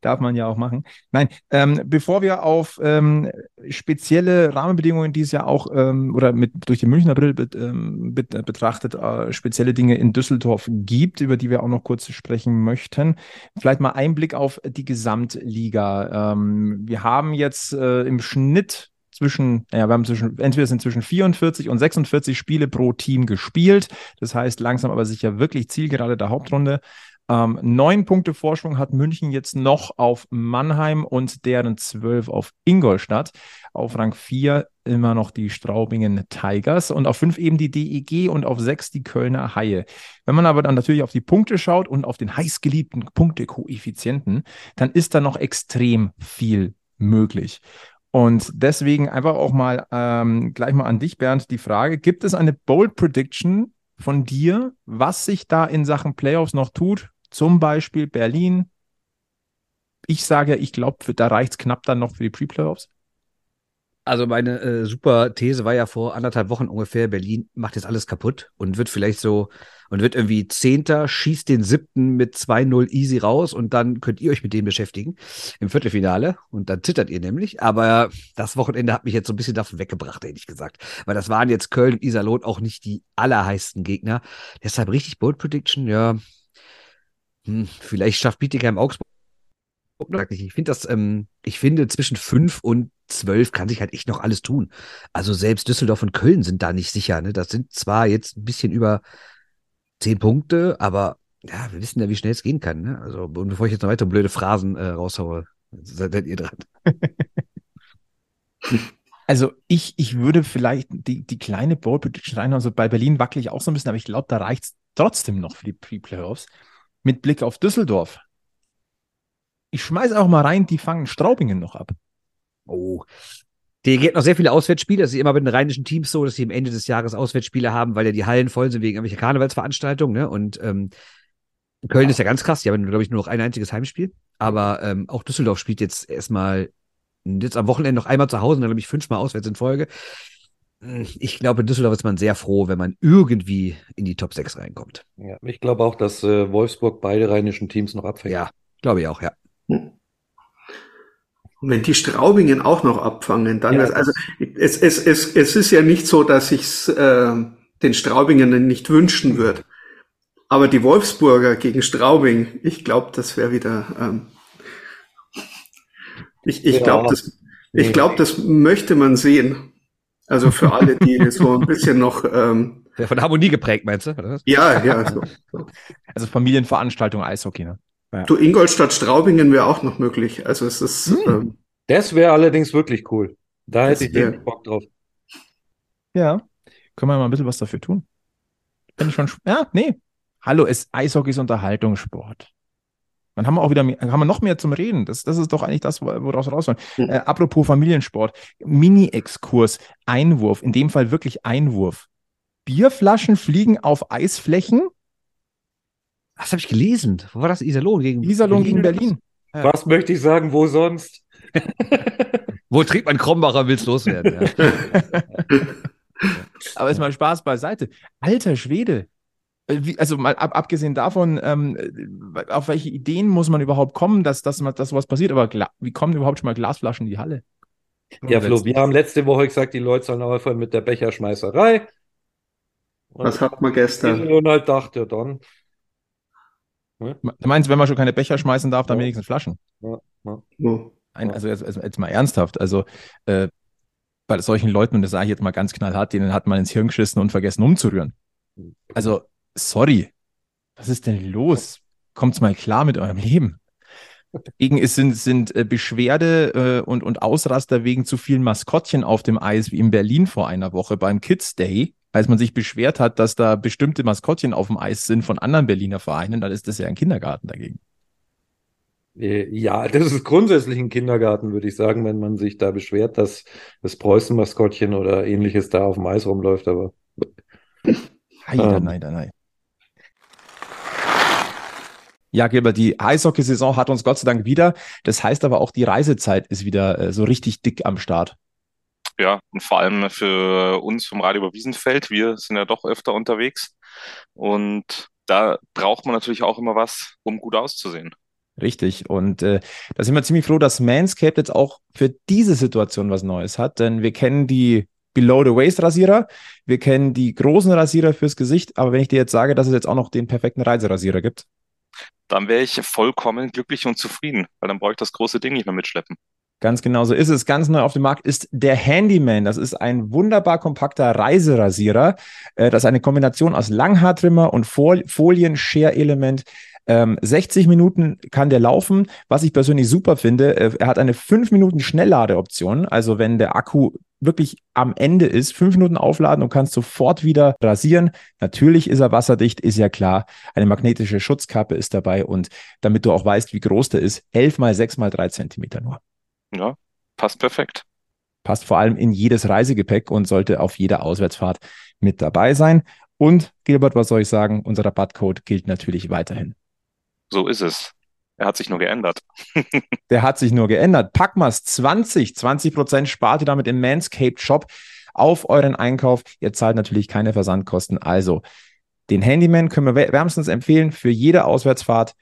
Darf man ja auch machen. Nein, ähm, bevor wir auf ähm, spezielle Rahmenbedingungen, die es ja auch ähm, oder mit durch die Münchner Brille bet, ähm, bet, äh, betrachtet, äh, spezielle Dinge in Düsseldorf gibt, über die wir auch noch kurz sprechen möchten, vielleicht mal ein Blick auf die Gesamtliga. Ähm, wir haben jetzt äh, im Schnitt zwischen, ja, wir haben zwischen, entweder sind zwischen vierundvierzig und sechsundvierzig Spiele pro Team gespielt. Das heißt, langsam aber sicher wirklich zielgerade der Hauptrunde. Ähm, neun Punkte Vorsprung hat München jetzt noch auf Mannheim und deren zwölf auf Ingolstadt. Auf Rang vier immer noch die Straubingen Tigers und auf fünf eben die D E G und auf sechs die Kölner Haie. Wenn man aber dann natürlich auf die Punkte schaut und auf den heißgeliebten Punktekoeffizienten, dann ist da noch extrem viel möglich. Und deswegen einfach auch mal ähm, gleich mal an dich, Bernd, die Frage, gibt es eine Bold Prediction von dir, was sich da in Sachen Playoffs noch tut? Zum Beispiel Berlin. Ich sage, ich glaube, da reicht es knapp dann noch für die Pre-Playoffs. Also meine äh, super These war ja vor anderthalb Wochen ungefähr, Berlin macht jetzt alles kaputt und wird vielleicht so, und wird irgendwie Zehnter, schießt den Siebten mit zwei null easy raus und dann könnt ihr euch mit dem beschäftigen im Viertelfinale und dann zittert ihr nämlich. Aber das Wochenende hat mich jetzt so ein bisschen davon weggebracht, ehrlich gesagt, weil das waren jetzt Köln und Iserlohn auch nicht die allerheißten Gegner. Deshalb richtig Bold Prediction, ja, hm, vielleicht schafft Bietigheim Augsburg. Ich finde das, ähm, ich finde zwischen fünf und zwölf kann sich halt echt noch alles tun. Also selbst Düsseldorf und Köln sind da nicht sicher. Ne? Das sind zwar jetzt ein bisschen über zehn Punkte, aber ja, wir wissen ja, wie schnell es gehen kann. Ne? Also und bevor ich jetzt noch weitere blöde Phrasen äh, raushaue, seid ihr dran. Also ich, ich würde vielleicht die, die kleine Bold Prediction reinhauen. Also bei Berlin wackele ich auch so ein bisschen, aber ich glaube, da reicht es trotzdem noch für die Pre-Playoffs. Mit Blick auf Düsseldorf. Ich schmeiße auch mal rein, die fangen Straubingen noch ab. Oh. Die geht noch sehr viele Auswärtsspiele. Das ist immer bei den rheinischen Teams so, dass sie am Ende des Jahres Auswärtsspiele haben, weil ja die Hallen voll sind wegen irgendwelcher Karnevalsveranstaltungen. Ne? Und ähm, Köln ist ja ganz krass. Die haben, glaube ich, nur noch ein einziges Heimspiel. Aber ähm, auch Düsseldorf spielt jetzt erstmal jetzt am Wochenende noch einmal zu Hause und dann, glaube ich, fünfmal auswärts in Folge. Ich glaube, in Düsseldorf ist man sehr froh, wenn man irgendwie in die Top sechs reinkommt. Ja, ich glaube auch, dass äh, Wolfsburg beide rheinischen Teams noch abfängt. Ja, glaube ich auch, ja. Und wenn die Straubingen auch noch abfangen, dann ja, ist, also es, es, es, es ist ja nicht so, dass ich es äh, den Straubingern nicht wünschen würde. Aber die Wolfsburger gegen Straubing, ich glaube, das wäre wieder. Ähm, ich ich ja, glaube, das, nee. glaub, das möchte man sehen. Also für alle, die so ein bisschen noch. Ähm, ja, von Harmonie geprägt, meinst du? Oder was? Ja, ja. So. Also Familienveranstaltung Eishockey, ne? Ja. Du, Ingolstadt-Straubingen wäre auch noch möglich. Also es ist. Hm. Ähm, das wäre allerdings wirklich cool. Da hätte ich den Bock drauf. Ja. Können wir mal ein bisschen was dafür tun? Bin ich schon. Ja, nee. Hallo, es, Eishockey ist Unterhaltungssport. Dann haben wir auch wieder mehr, haben wir noch mehr zum Reden. Das, das ist doch eigentlich das, woraus wir raus wollen. Hm. Äh, apropos Familiensport. Mini-Exkurs, Einwurf, in dem Fall wirklich Einwurf. Bierflaschen fliegen auf Eisflächen. Das habe ich gelesen. Wo war das? Iserlohn gegen Iserlohn Berlin? Gegen Berlin. Ja. Was möchte ich sagen? Wo sonst? Wo trägt man Krombacher, will's loswerden? Ja. Aber ist mal Spaß beiseite. Alter Schwede. Wie, also mal ab, abgesehen davon, ähm, auf welche Ideen muss man überhaupt kommen, dass, dass, dass sowas passiert? Aber gla- wie kommen überhaupt schon mal Glasflaschen in die Halle? Ja, Flo, wir haben letzte Woche gesagt, die Leute sollen aufhören mit der Becherschmeißerei. Und was hat man gestern? Und halt dachte dann. Du meinst, wenn man schon keine Becher schmeißen darf, dann wenigstens Flaschen? Ja, ja, ja. Nein, also jetzt, jetzt mal ernsthaft. Also äh, bei solchen Leuten, und das sage ich jetzt mal ganz knallhart, denen hat man ins Hirn geschissen und vergessen umzurühren. Also, sorry. Was ist denn los? Kommt's mal klar mit eurem Leben. Dagegen sind, sind äh, Beschwerde äh, und, und Ausraster wegen zu vielen Maskottchen auf dem Eis, wie in Berlin vor einer Woche beim Kids Day. Als man sich beschwert hat, dass da bestimmte Maskottchen auf dem Eis sind von anderen Berliner Vereinen, dann ist das ja ein Kindergarten dagegen. Ja, das ist grundsätzlich ein Kindergarten, würde ich sagen, wenn man sich da beschwert, dass das Preußen-Maskottchen oder ähnliches da auf dem Eis rumläuft, aber. Nein, nein, nein. Ja, Gilbert, die Eishockey-Saison hat uns Gott sei Dank wieder. Das heißt aber auch, die Reisezeit ist wieder äh, so richtig dick am Start. Ja, und vor allem für uns vom Radio Wiesenfeld, wir sind ja doch öfter unterwegs und da braucht man natürlich auch immer was, um gut auszusehen. Richtig, und äh, da sind wir ziemlich froh, dass Manscaped jetzt auch für diese Situation was Neues hat, denn wir kennen die Below-the-Waist-Rasierer, wir kennen die großen Rasierer fürs Gesicht, aber wenn ich dir jetzt sage, dass es jetzt auch noch den perfekten Reiserasierer gibt. Dann wäre ich vollkommen glücklich und zufrieden, weil dann brauche ich das große Ding nicht mehr mitschleppen. Ganz genau so ist es. Ganz neu auf dem Markt ist der Handyman. Das ist ein wunderbar kompakter Reiserasierer. Das ist eine Kombination aus Langhaartrimmer und Folien-Share-Element. sechzig Minuten kann der laufen. Was ich persönlich super finde, er hat eine fünf Minuten Schnellladeoption. Also wenn der Akku wirklich am Ende ist, fünf Minuten aufladen und kannst sofort wieder rasieren. Natürlich ist er wasserdicht, ist ja klar. Eine magnetische Schutzkappe ist dabei. Und damit du auch weißt, wie groß der ist, elf mal sechs mal drei Zentimeter nur. Ja, passt perfekt. Passt vor allem in jedes Reisegepäck und sollte auf jeder Auswärtsfahrt mit dabei sein. Und Gilbert, was soll ich sagen? Unser Rabattcode gilt natürlich weiterhin. So ist es. Er hat sich nur geändert. Der hat sich nur geändert. Packmas zwanzig Prozent spart ihr damit im Manscaped-Shop auf euren Einkauf. Ihr zahlt natürlich keine Versandkosten. Also den Handyman können wir wärmstens empfehlen für jede Auswärtsfahrt.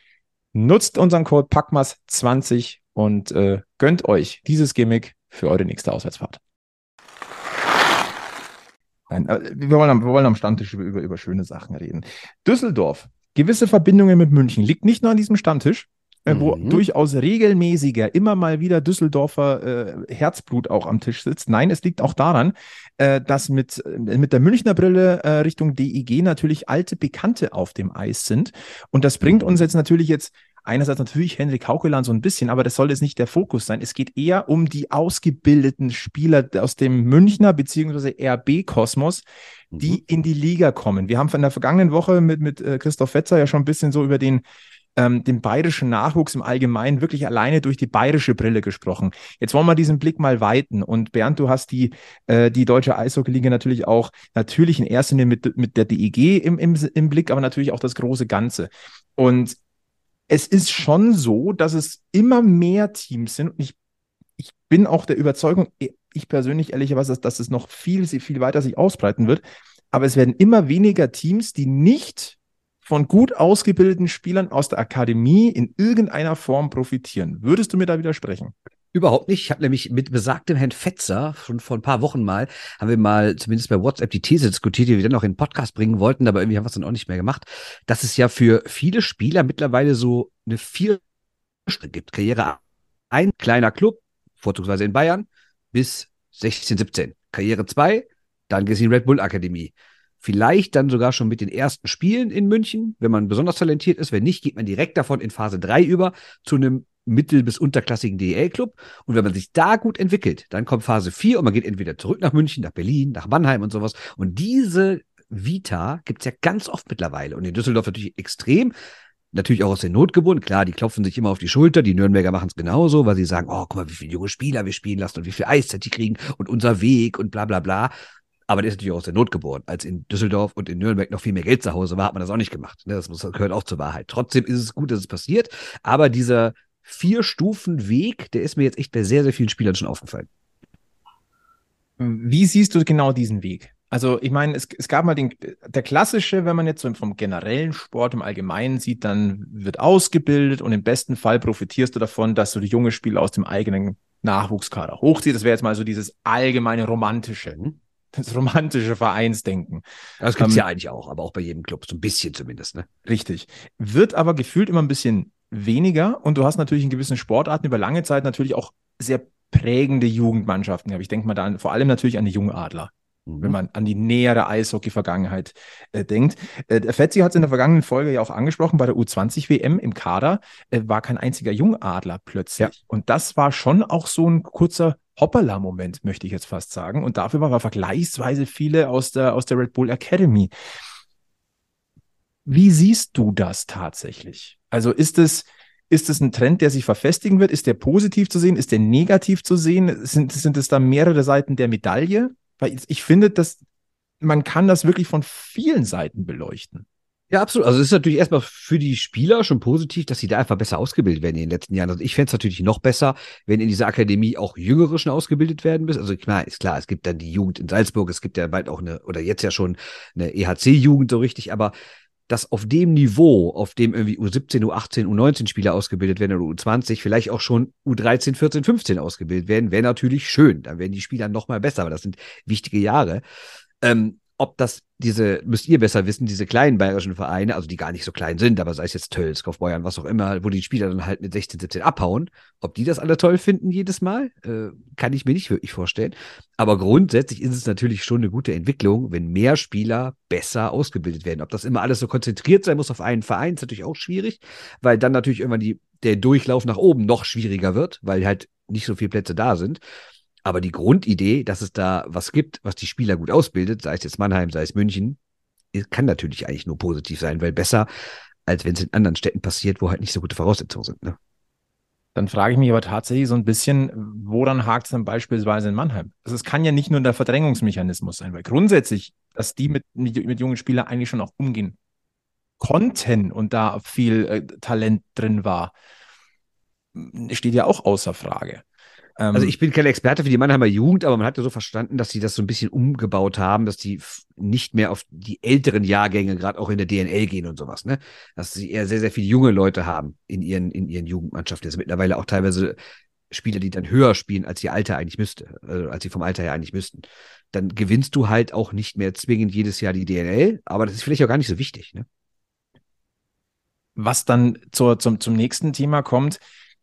Nutzt unseren Code Packmas zwanzig und äh, gönnt euch dieses Gimmick für eure nächste Auswärtsfahrt. Nein, wir wollen am, wir wollen am Stammtisch über, über, über schöne Sachen reden. Düsseldorf, gewisse Verbindungen mit München, liegt nicht nur an diesem Stammtisch, mhm. wo durchaus regelmäßiger immer mal wieder Düsseldorfer äh, Herzblut auch am Tisch sitzt. Nein, es liegt auch daran, äh, dass mit, mit der Münchner Brille äh, Richtung D E G natürlich alte Bekannte auf dem Eis sind. Und das bringt uns jetzt natürlich jetzt einerseits natürlich Henrik Haukeland so ein bisschen, aber das soll jetzt nicht der Fokus sein. Es geht eher um die ausgebildeten Spieler aus dem Münchner bzw. R B-Kosmos, die mhm. in die Liga kommen. Wir haben in der vergangenen Woche mit, mit Christoph Fetzer ja schon ein bisschen so über den, ähm, den bayerischen Nachwuchs im Allgemeinen wirklich alleine durch die bayerische Brille gesprochen. Jetzt wollen wir diesen Blick mal weiten. Und Bernd, du hast die, äh, die deutsche Eishockey-Liga natürlich auch, natürlich in erster Linie mit, mit der D E G im, im, im Blick, aber natürlich auch das große Ganze. Und es ist schon so, dass es immer mehr Teams sind. Und ich, ich bin auch der Überzeugung, ich persönlich ehrlicherweise, dass es noch viel, viel weiter sich ausbreiten wird. Aber es werden immer weniger Teams, die nicht von gut ausgebildeten Spielern aus der Akademie in irgendeiner Form profitieren. Würdest du mir da widersprechen? Überhaupt nicht. Ich habe nämlich mit besagtem Herrn Fetzer schon vor ein paar Wochen mal, haben wir mal zumindest bei WhatsApp die These diskutiert, die wir dann auch in den Podcast bringen wollten, aber irgendwie haben wir es dann auch nicht mehr gemacht, dass es ja für viele Spieler mittlerweile so eine vier gibt. Karriere ein, kleiner Club, vorzugsweise in Bayern, bis sechzehn, siebzehn. Karriere zwei, dann geht es in die Red Bull Akademie. Vielleicht dann sogar schon mit den ersten Spielen in München, wenn man besonders talentiert ist. Wenn nicht, geht man direkt davon in Phase drei über zu einem mittel- bis unterklassigen D E L-Club. Und wenn man sich da gut entwickelt, dann kommt Phase vier und man geht entweder zurück nach München, nach Berlin, nach Mannheim und sowas. Und diese Vita gibt's ja ganz oft mittlerweile. Und in Düsseldorf natürlich extrem. Natürlich auch aus der Not geboren. Klar, die klopfen sich immer auf die Schulter. Die Nürnberger machen es genauso, weil sie sagen, oh, guck mal, wie viele junge Spieler wir spielen lassen und wie viel Eiszeit die kriegen und unser Weg und bla bla bla. Aber der ist natürlich auch aus der Not geboren. Als in Düsseldorf und in Nürnberg noch viel mehr Geld zu Hause war, hat man das auch nicht gemacht. Das gehört auch zur Wahrheit. Trotzdem ist es gut, dass es passiert. Aber dieser Vier-Stufen-Weg, der ist mir jetzt echt bei sehr, sehr vielen Spielern schon aufgefallen. Wie siehst du genau diesen Weg? Also ich meine, es, es gab mal den, der klassische, wenn man jetzt so vom generellen Sport im Allgemeinen sieht, dann wird ausgebildet und im besten Fall profitierst du davon, dass du die junge Spieler aus dem eigenen Nachwuchskader hochziehst. Das wäre jetzt mal so dieses allgemeine romantische, das romantische Vereinsdenken. Das gibt es ähm, ja eigentlich auch, aber auch bei jedem Club, so ein bisschen zumindest, ne? Richtig. Wird aber gefühlt immer ein bisschen weniger und du hast natürlich in gewissen Sportarten über lange Zeit natürlich auch sehr prägende Jugendmannschaften. Ich denke mal da an, vor allem natürlich an die Jungadler, mhm. wenn man an die nähere Eishockey-Vergangenheit äh, denkt. Äh, der Fetzi hat es in der vergangenen Folge ja auch angesprochen, bei der U zwanzig W M im Kader äh, war kein einziger Jungadler plötzlich. Ja. Und das war schon auch so ein kurzer Hoppala-Moment, möchte ich jetzt fast sagen. Und dafür waren vergleichsweise viele aus der, aus der Red Bull Academy. Wie siehst du das tatsächlich? Also ist es, ist es ein Trend, der sich verfestigen wird? Ist der positiv zu sehen? Ist der negativ zu sehen? Sind, sind es da mehrere Seiten der Medaille? Weil ich finde, dass man kann das wirklich von vielen Seiten beleuchten. Ja, absolut. Also es ist natürlich erstmal für die Spieler schon positiv, dass sie da einfach besser ausgebildet werden in den letzten Jahren. Also ich fände es natürlich noch besser, wenn in dieser Akademie auch Jüngere schon ausgebildet werden müssen. Also klar, ist klar, es gibt dann die Jugend in Salzburg, es gibt ja bald auch eine, oder jetzt ja schon eine E H C-Jugend so richtig, aber dass auf dem Niveau, auf dem irgendwie U siebzehn, U achtzehn, U neunzehn Spieler ausgebildet werden oder U zwanzig, vielleicht auch schon U dreizehn, vierzehn, fünfzehn ausgebildet werden, wäre natürlich schön. Dann wären die Spieler nochmal besser, aber das sind wichtige Jahre. Ähm, ob das diese, müsst ihr besser wissen, diese kleinen bayerischen Vereine, also die gar nicht so klein sind, aber sei es jetzt Tölz, Kaufbeuern, was auch immer, wo die Spieler dann halt mit sechzehn, siebzehn abhauen, ob die das alle toll finden jedes Mal, äh, kann ich mir nicht wirklich vorstellen. Aber grundsätzlich ist es natürlich schon eine gute Entwicklung, wenn mehr Spieler besser ausgebildet werden. Ob das immer alles so konzentriert sein muss auf einen Verein, ist natürlich auch schwierig, weil dann natürlich irgendwann die, der Durchlauf nach oben noch schwieriger wird, weil halt nicht so viele Plätze da sind. Aber die Grundidee, dass es da was gibt, was die Spieler gut ausbildet, sei es jetzt Mannheim, sei es München, kann natürlich eigentlich nur positiv sein, weil besser, als wenn es in anderen Städten passiert, wo halt nicht so gute Voraussetzungen sind. Ne? Dann frage ich mich aber tatsächlich so ein bisschen, woran hakt es dann beispielsweise in Mannheim? Also es kann ja nicht nur der Verdrängungsmechanismus sein, weil grundsätzlich, dass die mit, mit, mit jungen Spielern eigentlich schon auch umgehen konnten und da viel äh, Talent drin war. steht ja auch außer Frage. Ähm, also ich bin kein Experte für die Mannheimer Jugend, aber man hat ja so verstanden, dass sie das so ein bisschen umgebaut haben, dass die nicht mehr auf die älteren Jahrgänge, gerade auch in der D N L gehen und sowas, ne? Dass sie eher sehr, sehr viele junge Leute haben in ihren, in ihren Jugendmannschaften. Das sind mittlerweile auch teilweise Spieler, die dann höher spielen, als ihr Alter eigentlich müsste, also als sie vom Alter her eigentlich müssten. Dann gewinnst du halt auch nicht mehr zwingend jedes Jahr die D N L, aber das ist vielleicht auch gar nicht so wichtig, ne? Was dann zur, zum, zum nächsten Thema kommt,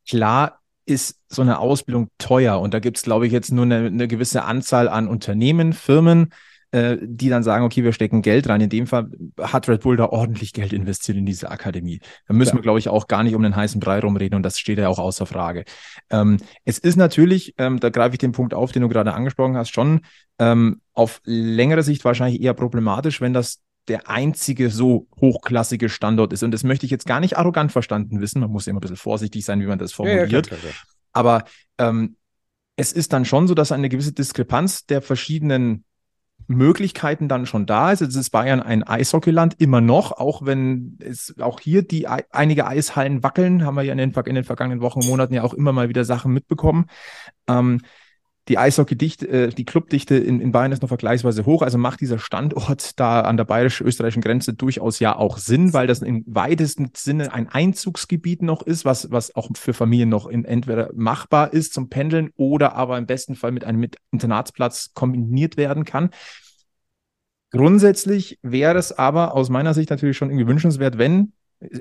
klar ist so eine Ausbildung teuer und da gibt es, glaube ich, jetzt nur eine, eine gewisse Anzahl an Unternehmen, Firmen, äh, die dann sagen, okay, wir stecken Geld rein. In dem Fall hat Red Bull da ordentlich Geld investiert in diese Akademie. Da müssen ja. wir, glaube ich, auch gar nicht um den heißen Brei rumreden und das steht ja auch außer Frage. Ähm, es ist natürlich, ähm, da greife ich den Punkt auf, den du gerade angesprochen hast, schon ähm, auf längere Sicht wahrscheinlich eher problematisch, wenn das der einzige so hochklassige Standort ist. Und das möchte ich jetzt gar nicht arrogant verstanden wissen. Man muss immer ein bisschen vorsichtig sein, wie man das formuliert. Ja, klar, klar. Aber ähm, es ist dann schon so, dass eine gewisse Diskrepanz der verschiedenen Möglichkeiten dann schon da ist. Jetzt ist Bayern ein Eishockeyland, immer noch, auch wenn es auch hier die einige Eishallen wackeln, haben wir ja in den, in den vergangenen Wochen und Monaten ja auch immer mal wieder Sachen mitbekommen. Ähm, Die Eishockey-Dichte, äh, die Clubdichte in, in Bayern ist noch vergleichsweise hoch, also macht dieser Standort da an der bayerisch-österreichischen Grenze durchaus ja auch Sinn, weil das im weitesten Sinne ein Einzugsgebiet noch ist, was, was auch für Familien noch in, entweder machbar ist zum Pendeln oder aber im besten Fall mit einem mit Internatsplatz kombiniert werden kann. Grundsätzlich wäre es aber aus meiner Sicht natürlich schon irgendwie wünschenswert, wenn,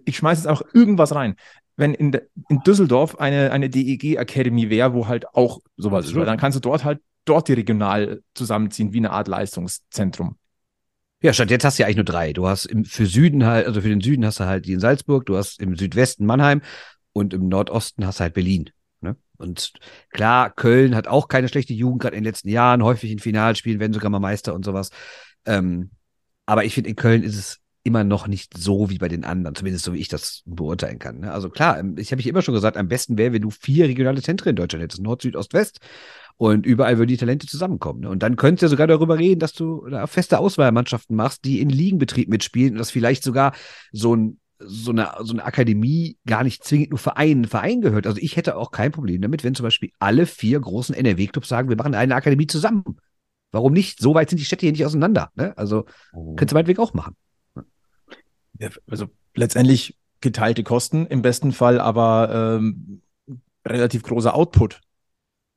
ich schmeiße jetzt auch irgendwas rein, wenn in, de, in Düsseldorf eine, eine D E G-Akademie wäre, wo halt auch sowas ist, dann kannst du dort halt dort die regional zusammenziehen, wie eine Art Leistungszentrum. Ja, statt jetzt hast du ja eigentlich nur drei. Du hast im, für Süden halt, also für den Süden hast du halt die in Salzburg, du hast im Südwesten Mannheim und im Nordosten hast du halt Berlin. Ne? Und klar, Köln hat auch keine schlechte Jugend, gerade in den letzten Jahren, häufig in Finalspielen, werden sogar mal Meister und sowas. Ähm, aber ich finde, in Köln ist es immer noch nicht so wie bei den anderen, zumindest so wie ich das beurteilen kann. Also klar, ich habe mich immer schon gesagt, am besten wäre, wenn du vier regionale Zentren in Deutschland hättest, Nord, Süd, Ost, West, und überall würden die Talente zusammenkommen. Und dann könntest du ja sogar darüber reden, dass du feste Auswahlmannschaften machst, die in Ligenbetrieb mitspielen und dass vielleicht sogar so ein So eine, so eine Akademie gar nicht zwingend nur für einen Verein gehört. Also ich hätte auch kein Problem damit, wenn zum Beispiel alle vier großen N R W-Clubs sagen, wir machen eine Akademie zusammen. Warum nicht? So weit sind die Städte hier nicht auseinander. Ne? Also oh. Könntest du meinetwegen auch machen. Also letztendlich geteilte Kosten, im besten Fall aber ähm, relativ großer Output,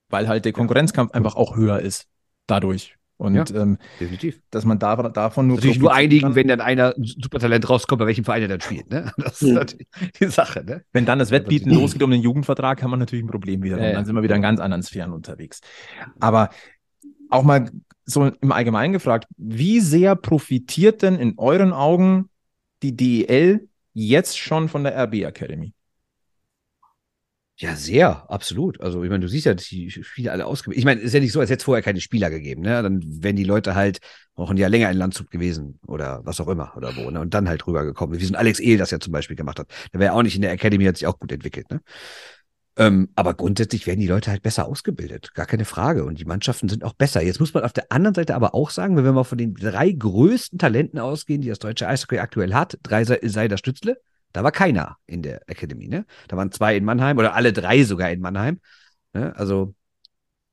weil halt der Konkurrenzkampf einfach auch höher ist dadurch. Und ja, ähm, definitiv. Dass man da, davon nur... Natürlich nur einigen, kann, wenn dann einer Supertalent rauskommt, bei welchem Verein er dann spielt. Ne? Das ist natürlich die Sache. Ne? Wenn dann das Wettbieten losgeht um den Jugendvertrag, haben wir natürlich ein Problem wieder. Äh, dann sind wir wieder in ganz anderen Sphären unterwegs. Aber auch mal so im Allgemeinen gefragt, wie sehr profitiert denn in euren Augen die D E L jetzt schon von der R B-Akademie? Ja, sehr, absolut. Also ich meine, du siehst ja, die Spieler alle ausgebildet. Ich meine, es ist ja nicht so, als hätte es vorher keine Spieler gegeben. Ne? Dann wären die Leute halt noch ein Jahr länger in Landshut gewesen oder was auch immer oder wo. Ne? Und dann halt rübergekommen. Wie so ein Alex Ehl das ja zum Beispiel gemacht hat. Der wäre ja auch nicht in der Academy, hat sich auch gut entwickelt. Ne? Ähm, aber grundsätzlich werden die Leute halt besser ausgebildet. Gar keine Frage. Und die Mannschaften sind auch besser. Jetzt muss man auf der anderen Seite aber auch sagen, wenn wir mal von den drei größten Talenten ausgehen, die das deutsche Eishockey aktuell hat, drei sei das Stützle, da war keiner in der Akademie. Ne? Da waren zwei in Mannheim oder alle drei sogar in Mannheim. Ne? Also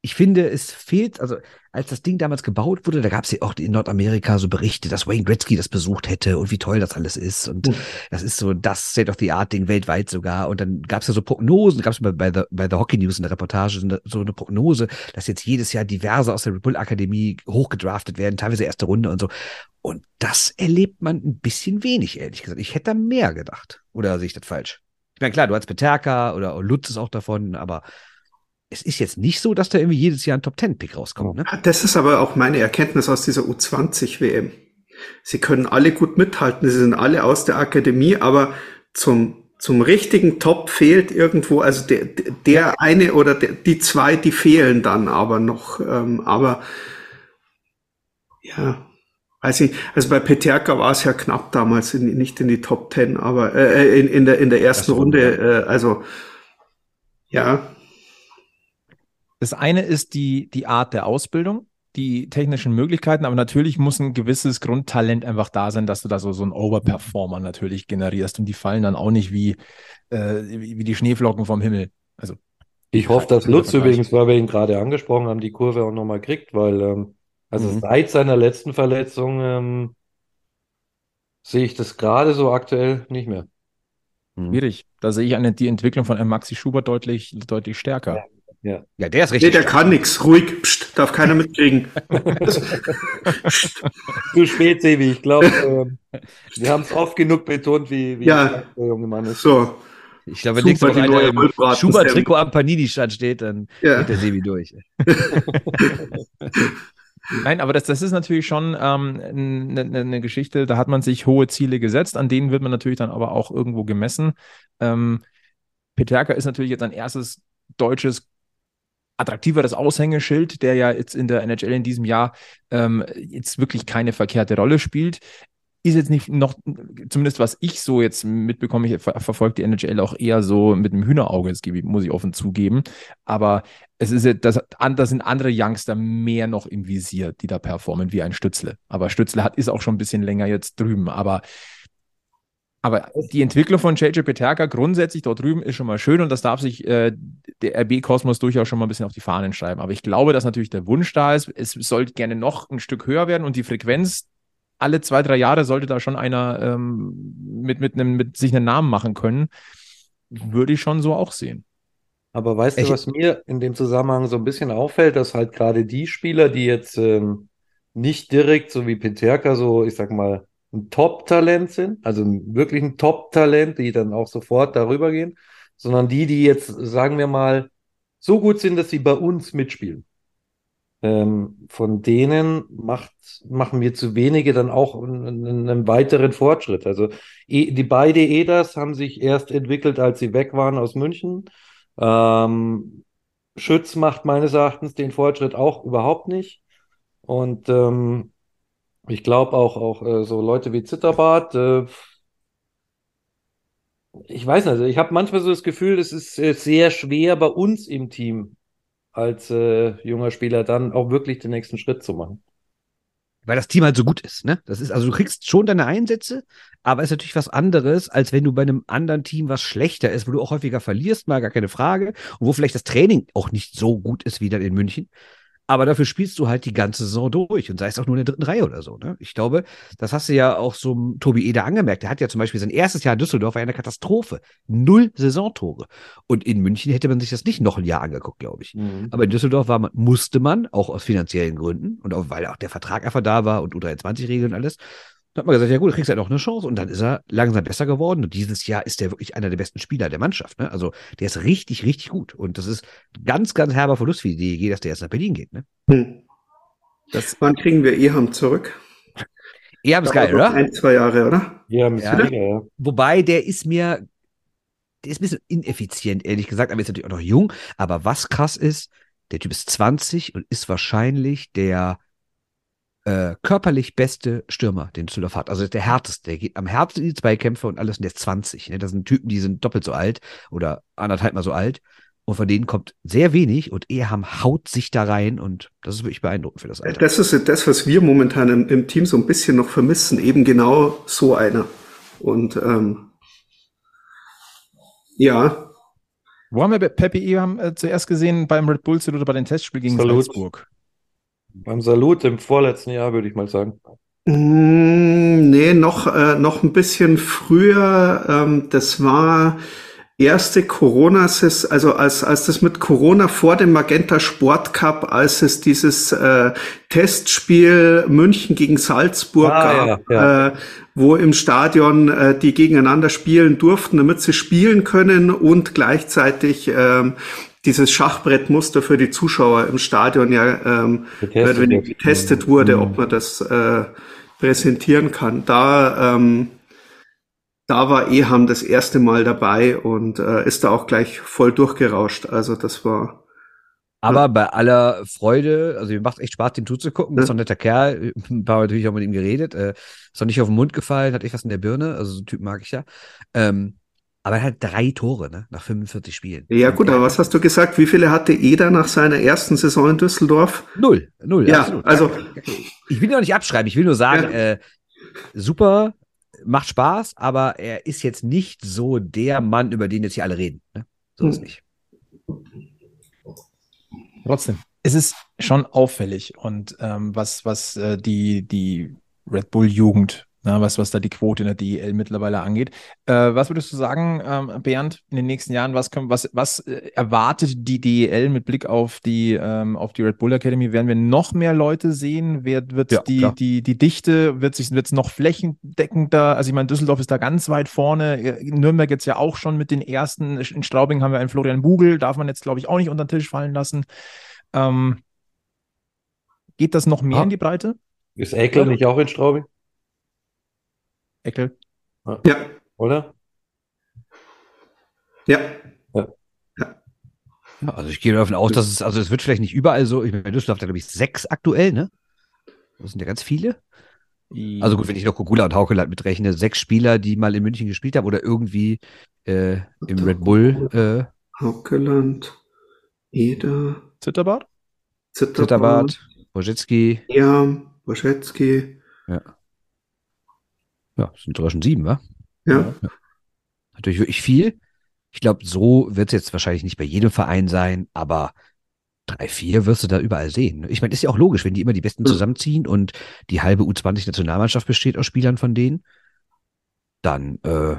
ich finde, es fehlt, also als das Ding damals gebaut wurde, da gab es ja auch in Nordamerika so Berichte, dass Wayne Gretzky das besucht hätte und wie toll das alles ist. Und mhm. das ist so das State-of-the-Art-Ding weltweit sogar. Und dann gab es ja so Prognosen, gab es bei, bei, bei The Hockey News in der Reportage so eine Prognose, dass jetzt jedes Jahr diverse aus der Red Bull Akademie hochgedraftet werden, teilweise erste Runde und so. Und das erlebt man ein bisschen wenig, ehrlich gesagt. Ich hätte da mehr gedacht. Oder sehe ich das falsch? Ich meine, klar, du hast Peterka oder Lutz ist auch davon, aber es ist jetzt nicht so, dass da irgendwie jedes Jahr ein Top-Ten-Pick rauskommt. Ne? Das ist aber auch meine Erkenntnis aus dieser U zwanzig W M. Sie können alle gut mithalten, sie sind alle aus der Akademie, aber zum, zum richtigen Top fehlt irgendwo, also der, der eine oder der, die zwei, die fehlen dann aber noch. Ähm, aber ja, weiß ich, also bei Peterka war es ja knapp damals, in, nicht in die Top Ten, aber äh, in, in, der, in der ersten Runde, äh, also ja. Das eine ist die, die Art der Ausbildung, die technischen Möglichkeiten, aber natürlich muss ein gewisses Grundtalent einfach da sein, dass du da so, so einen Overperformer natürlich generierst und die fallen dann auch nicht wie, äh, wie die Schneeflocken vom Himmel. Also ich hoffe, dass Lutz übrigens, weil wir ihn gerade angesprochen haben, die Kurve auch nochmal kriegt, weil ähm, also mhm. seit seiner letzten Verletzung ähm, sehe ich das gerade so aktuell nicht mehr. Mhm. Schwierig. Da sehe ich eine, die Entwicklung von einem Maxi Schubert deutlich, deutlich stärker. Ja. Ja. ja, der ist richtig. Nee, der stark. Kann nichts. Ruhig, pst, darf keiner mitkriegen. Zu spät, Sebi. Ich glaube, äh, wir haben es oft genug betont, wie, wie ja. der junge Mann ist. So. Ich glaube, wenn Super, nächstes Mal ein Schubert-Trikot am Panini-Stand steht, dann ja. geht der Sebi durch. Nein, aber das, das ist natürlich schon eine ähm, ne, ne Geschichte, da hat man sich hohe Ziele gesetzt, an denen wird man natürlich dann aber auch irgendwo gemessen. Ähm, Peterka ist natürlich jetzt ein erstes deutsches attraktiveres Aushängeschild, der ja jetzt in der N H L in diesem Jahr ähm, jetzt wirklich keine verkehrte Rolle spielt. Ist jetzt nicht noch, zumindest was ich so jetzt mitbekomme, ich ver- verfolge die N H L auch eher so mit dem Hühnerauge, das gebe ich, muss ich offen zugeben. Aber es ist jetzt, das, das sind andere Youngster mehr noch im Visier, die da performen, wie ein Stützle. Aber Stützle hat, ist auch schon ein bisschen länger jetzt drüben. Aber, aber die Entwicklung von J J Peterka grundsätzlich dort drüben ist schon mal schön und das darf sich äh, der R B-Kosmos durchaus schon mal ein bisschen auf die Fahnen schreiben. Aber ich glaube, dass natürlich der Wunsch da ist, es sollte gerne noch ein Stück höher werden und die Frequenz alle zwei, drei Jahre sollte da schon einer ähm, mit, mit, einem, mit sich einen Namen machen können, würde ich schon so auch sehen. Aber weißt ich, du, was mir in dem Zusammenhang so ein bisschen auffällt, dass halt gerade die Spieler, die jetzt ähm, nicht direkt, so wie Peterka, so ich sag mal, ein Top-Talent sind, also wirklich ein Top-Talent, die dann auch sofort darüber gehen, sondern die, die jetzt, sagen wir mal, so gut sind, dass sie bei uns mitspielen. Ähm, von denen macht, machen wir zu wenige dann auch einen, einen weiteren Fortschritt. Also e, die beiden Eders haben sich erst entwickelt, als sie weg waren aus München. Ähm, Schütz macht meines Erachtens den Fortschritt auch überhaupt nicht. Und ähm, ich glaube auch, auch äh, so Leute wie Zitterbart, äh, ich weiß nicht, also ich habe manchmal so das Gefühl, es ist äh, sehr schwer bei uns im Team als äh, junger Spieler dann auch wirklich den nächsten Schritt zu machen. Weil das Team halt so gut ist, ne? Das ist, also du kriegst schon deine Einsätze, aber ist natürlich was anderes, als wenn du bei einem anderen Team, was schlechter ist, wo du auch häufiger verlierst, mal gar keine Frage, und wo vielleicht das Training auch nicht so gut ist wie dann in München. Aber dafür spielst du halt die ganze Saison durch und sei es auch nur in der dritten Reihe oder so. Ne? Ich glaube, das hast du ja auch so Tobi Eder angemerkt. Der hat ja zum Beispiel sein erstes Jahr in Düsseldorf war eine Katastrophe. Null Saisontore. Und in München hätte man sich das nicht noch ein Jahr angeguckt, glaube ich. Mhm. Aber in Düsseldorf war man, musste man, auch aus finanziellen Gründen und auch weil auch der Vertrag einfach da war und U dreiundzwanzig-Regeln und alles, da hat man gesagt, ja gut, du kriegst halt noch eine Chance. Und dann ist er langsam besser geworden. Und dieses Jahr ist der wirklich einer der besten Spieler der Mannschaft. Ne? Also der ist richtig, richtig gut. Und das ist ganz, ganz herber Verlust für die D E G, dass der jetzt nach Berlin geht. Ne? Hm. Das Wann kriegen wir Eham zurück? Eham ist geil, oder? Ein, zwei Jahre, oder? Eham ist wieder, ja. Wobei, der ist mir, der ist ein bisschen ineffizient, ehrlich gesagt. Aber ist natürlich auch noch jung. Aber was krass ist, der Typ ist zwanzig und ist wahrscheinlich der Äh, körperlich beste Stürmer, den Düsseldorf hat. Also der härteste, der geht am härtesten in die Zweikämpfe und alles, und der ist zwanzig. Ne? Das sind Typen, die sind doppelt so alt oder anderthalb mal so alt und von denen kommt sehr wenig und Eham haut sich da rein und das ist wirklich beeindruckend für das Alter. Das ist das, was wir momentan im, im Team so ein bisschen noch vermissen, eben genau so einer. Und ähm, ja. Wo haben wir Pepi Eham äh, zuerst gesehen? Beim Red Bull oder bei den Testspielen gegen Salut. Salzburg? Beim Salut im vorletzten Jahr, würde ich mal sagen. Mm, nee, noch, äh, noch ein bisschen früher. Ähm, das war erste Corona-Saison, also als, als das mit Corona vor dem Magenta Sport Cup, als es dieses äh, Testspiel München gegen Salzburg ah, gab, ja, ja. Äh, wo im Stadion äh, die gegeneinander spielen durften, damit sie spielen können und gleichzeitig äh, dieses Schachbrettmuster für die Zuschauer im Stadion ja ähm, getestet, wenn getestet wurde, mhm. ob man das äh, präsentieren kann. Da ähm, da war Eham das erste Mal dabei und äh, ist da auch gleich voll durchgerauscht. Also das war... Aber ja. bei aller Freude, also mir macht echt Spaß, den zuzugucken. Ja. Ist doch ein netter Kerl. Ein paar Mal natürlich auch mit ihm geredet. Äh, ist doch nicht auf den Mund gefallen, hat echt was in der Birne. Also so einen Typ mag ich ja. Ähm, Aber er hat drei Tore, ne? Nach fünfundvierzig Spielen. Ja gut, aber was hast du gesagt? Wie viele hatte Eder nach seiner ersten Saison in Düsseldorf? Null, null. Ja, absolut. Also ich will noch nicht abschreiben, ich will nur sagen, ja. äh, super, macht Spaß, aber er ist jetzt nicht so der Mann, über den jetzt hier alle reden. Ne? So ist hm. nicht. Trotzdem, es ist schon auffällig und ähm, was, was äh, die, die Red Bull-Jugend, na, was, was da die Quote in der D E L mittlerweile angeht. Äh, was würdest du sagen, ähm, Bernd, in den nächsten Jahren, was, können, was, was äh, erwartet die D E L mit Blick auf die, ähm, auf die Red Bull Academy? Werden wir noch mehr Leute sehen? Wird, wird ja, die, die, die Dichte, wird es noch flächendeckender? Also ich meine, Düsseldorf ist da ganz weit vorne. Nürnberg jetzt ja auch schon mit den ersten. In Straubing haben wir einen Florian Bugel. Darf man jetzt, glaube ich, auch nicht unter den Tisch fallen lassen. Ähm, geht das noch mehr ah. in die Breite? Ist Egel nicht auch in Straubing? Egel? Ja. Oder? Ja. ja. ja. Also ich gehe davon aus, dass es, also es wird vielleicht nicht überall so, ich meine, Düsseldorf hat da, glaube ich, sechs aktuell, ne? Das sind ja ganz viele. Also gut, wenn ich noch Kogula und Haukeland mitrechne, sechs Spieler, die mal in München gespielt haben oder irgendwie äh, im Red Bull. Äh, Haukeland, Eder. Zitterbart? Zitterbart. Bożecki. Ja, Bożecki. Ja. Ja, das sind sogar schon sieben, wa? Ja. ja. Natürlich wirklich viel. Ich glaube, so wird es jetzt wahrscheinlich nicht bei jedem Verein sein, aber drei, vier wirst du da überall sehen. Ich meine, ist ja auch logisch, wenn die immer die Besten zusammenziehen und die halbe U zwanzig-Nationalmannschaft besteht aus Spielern von denen, dann, äh,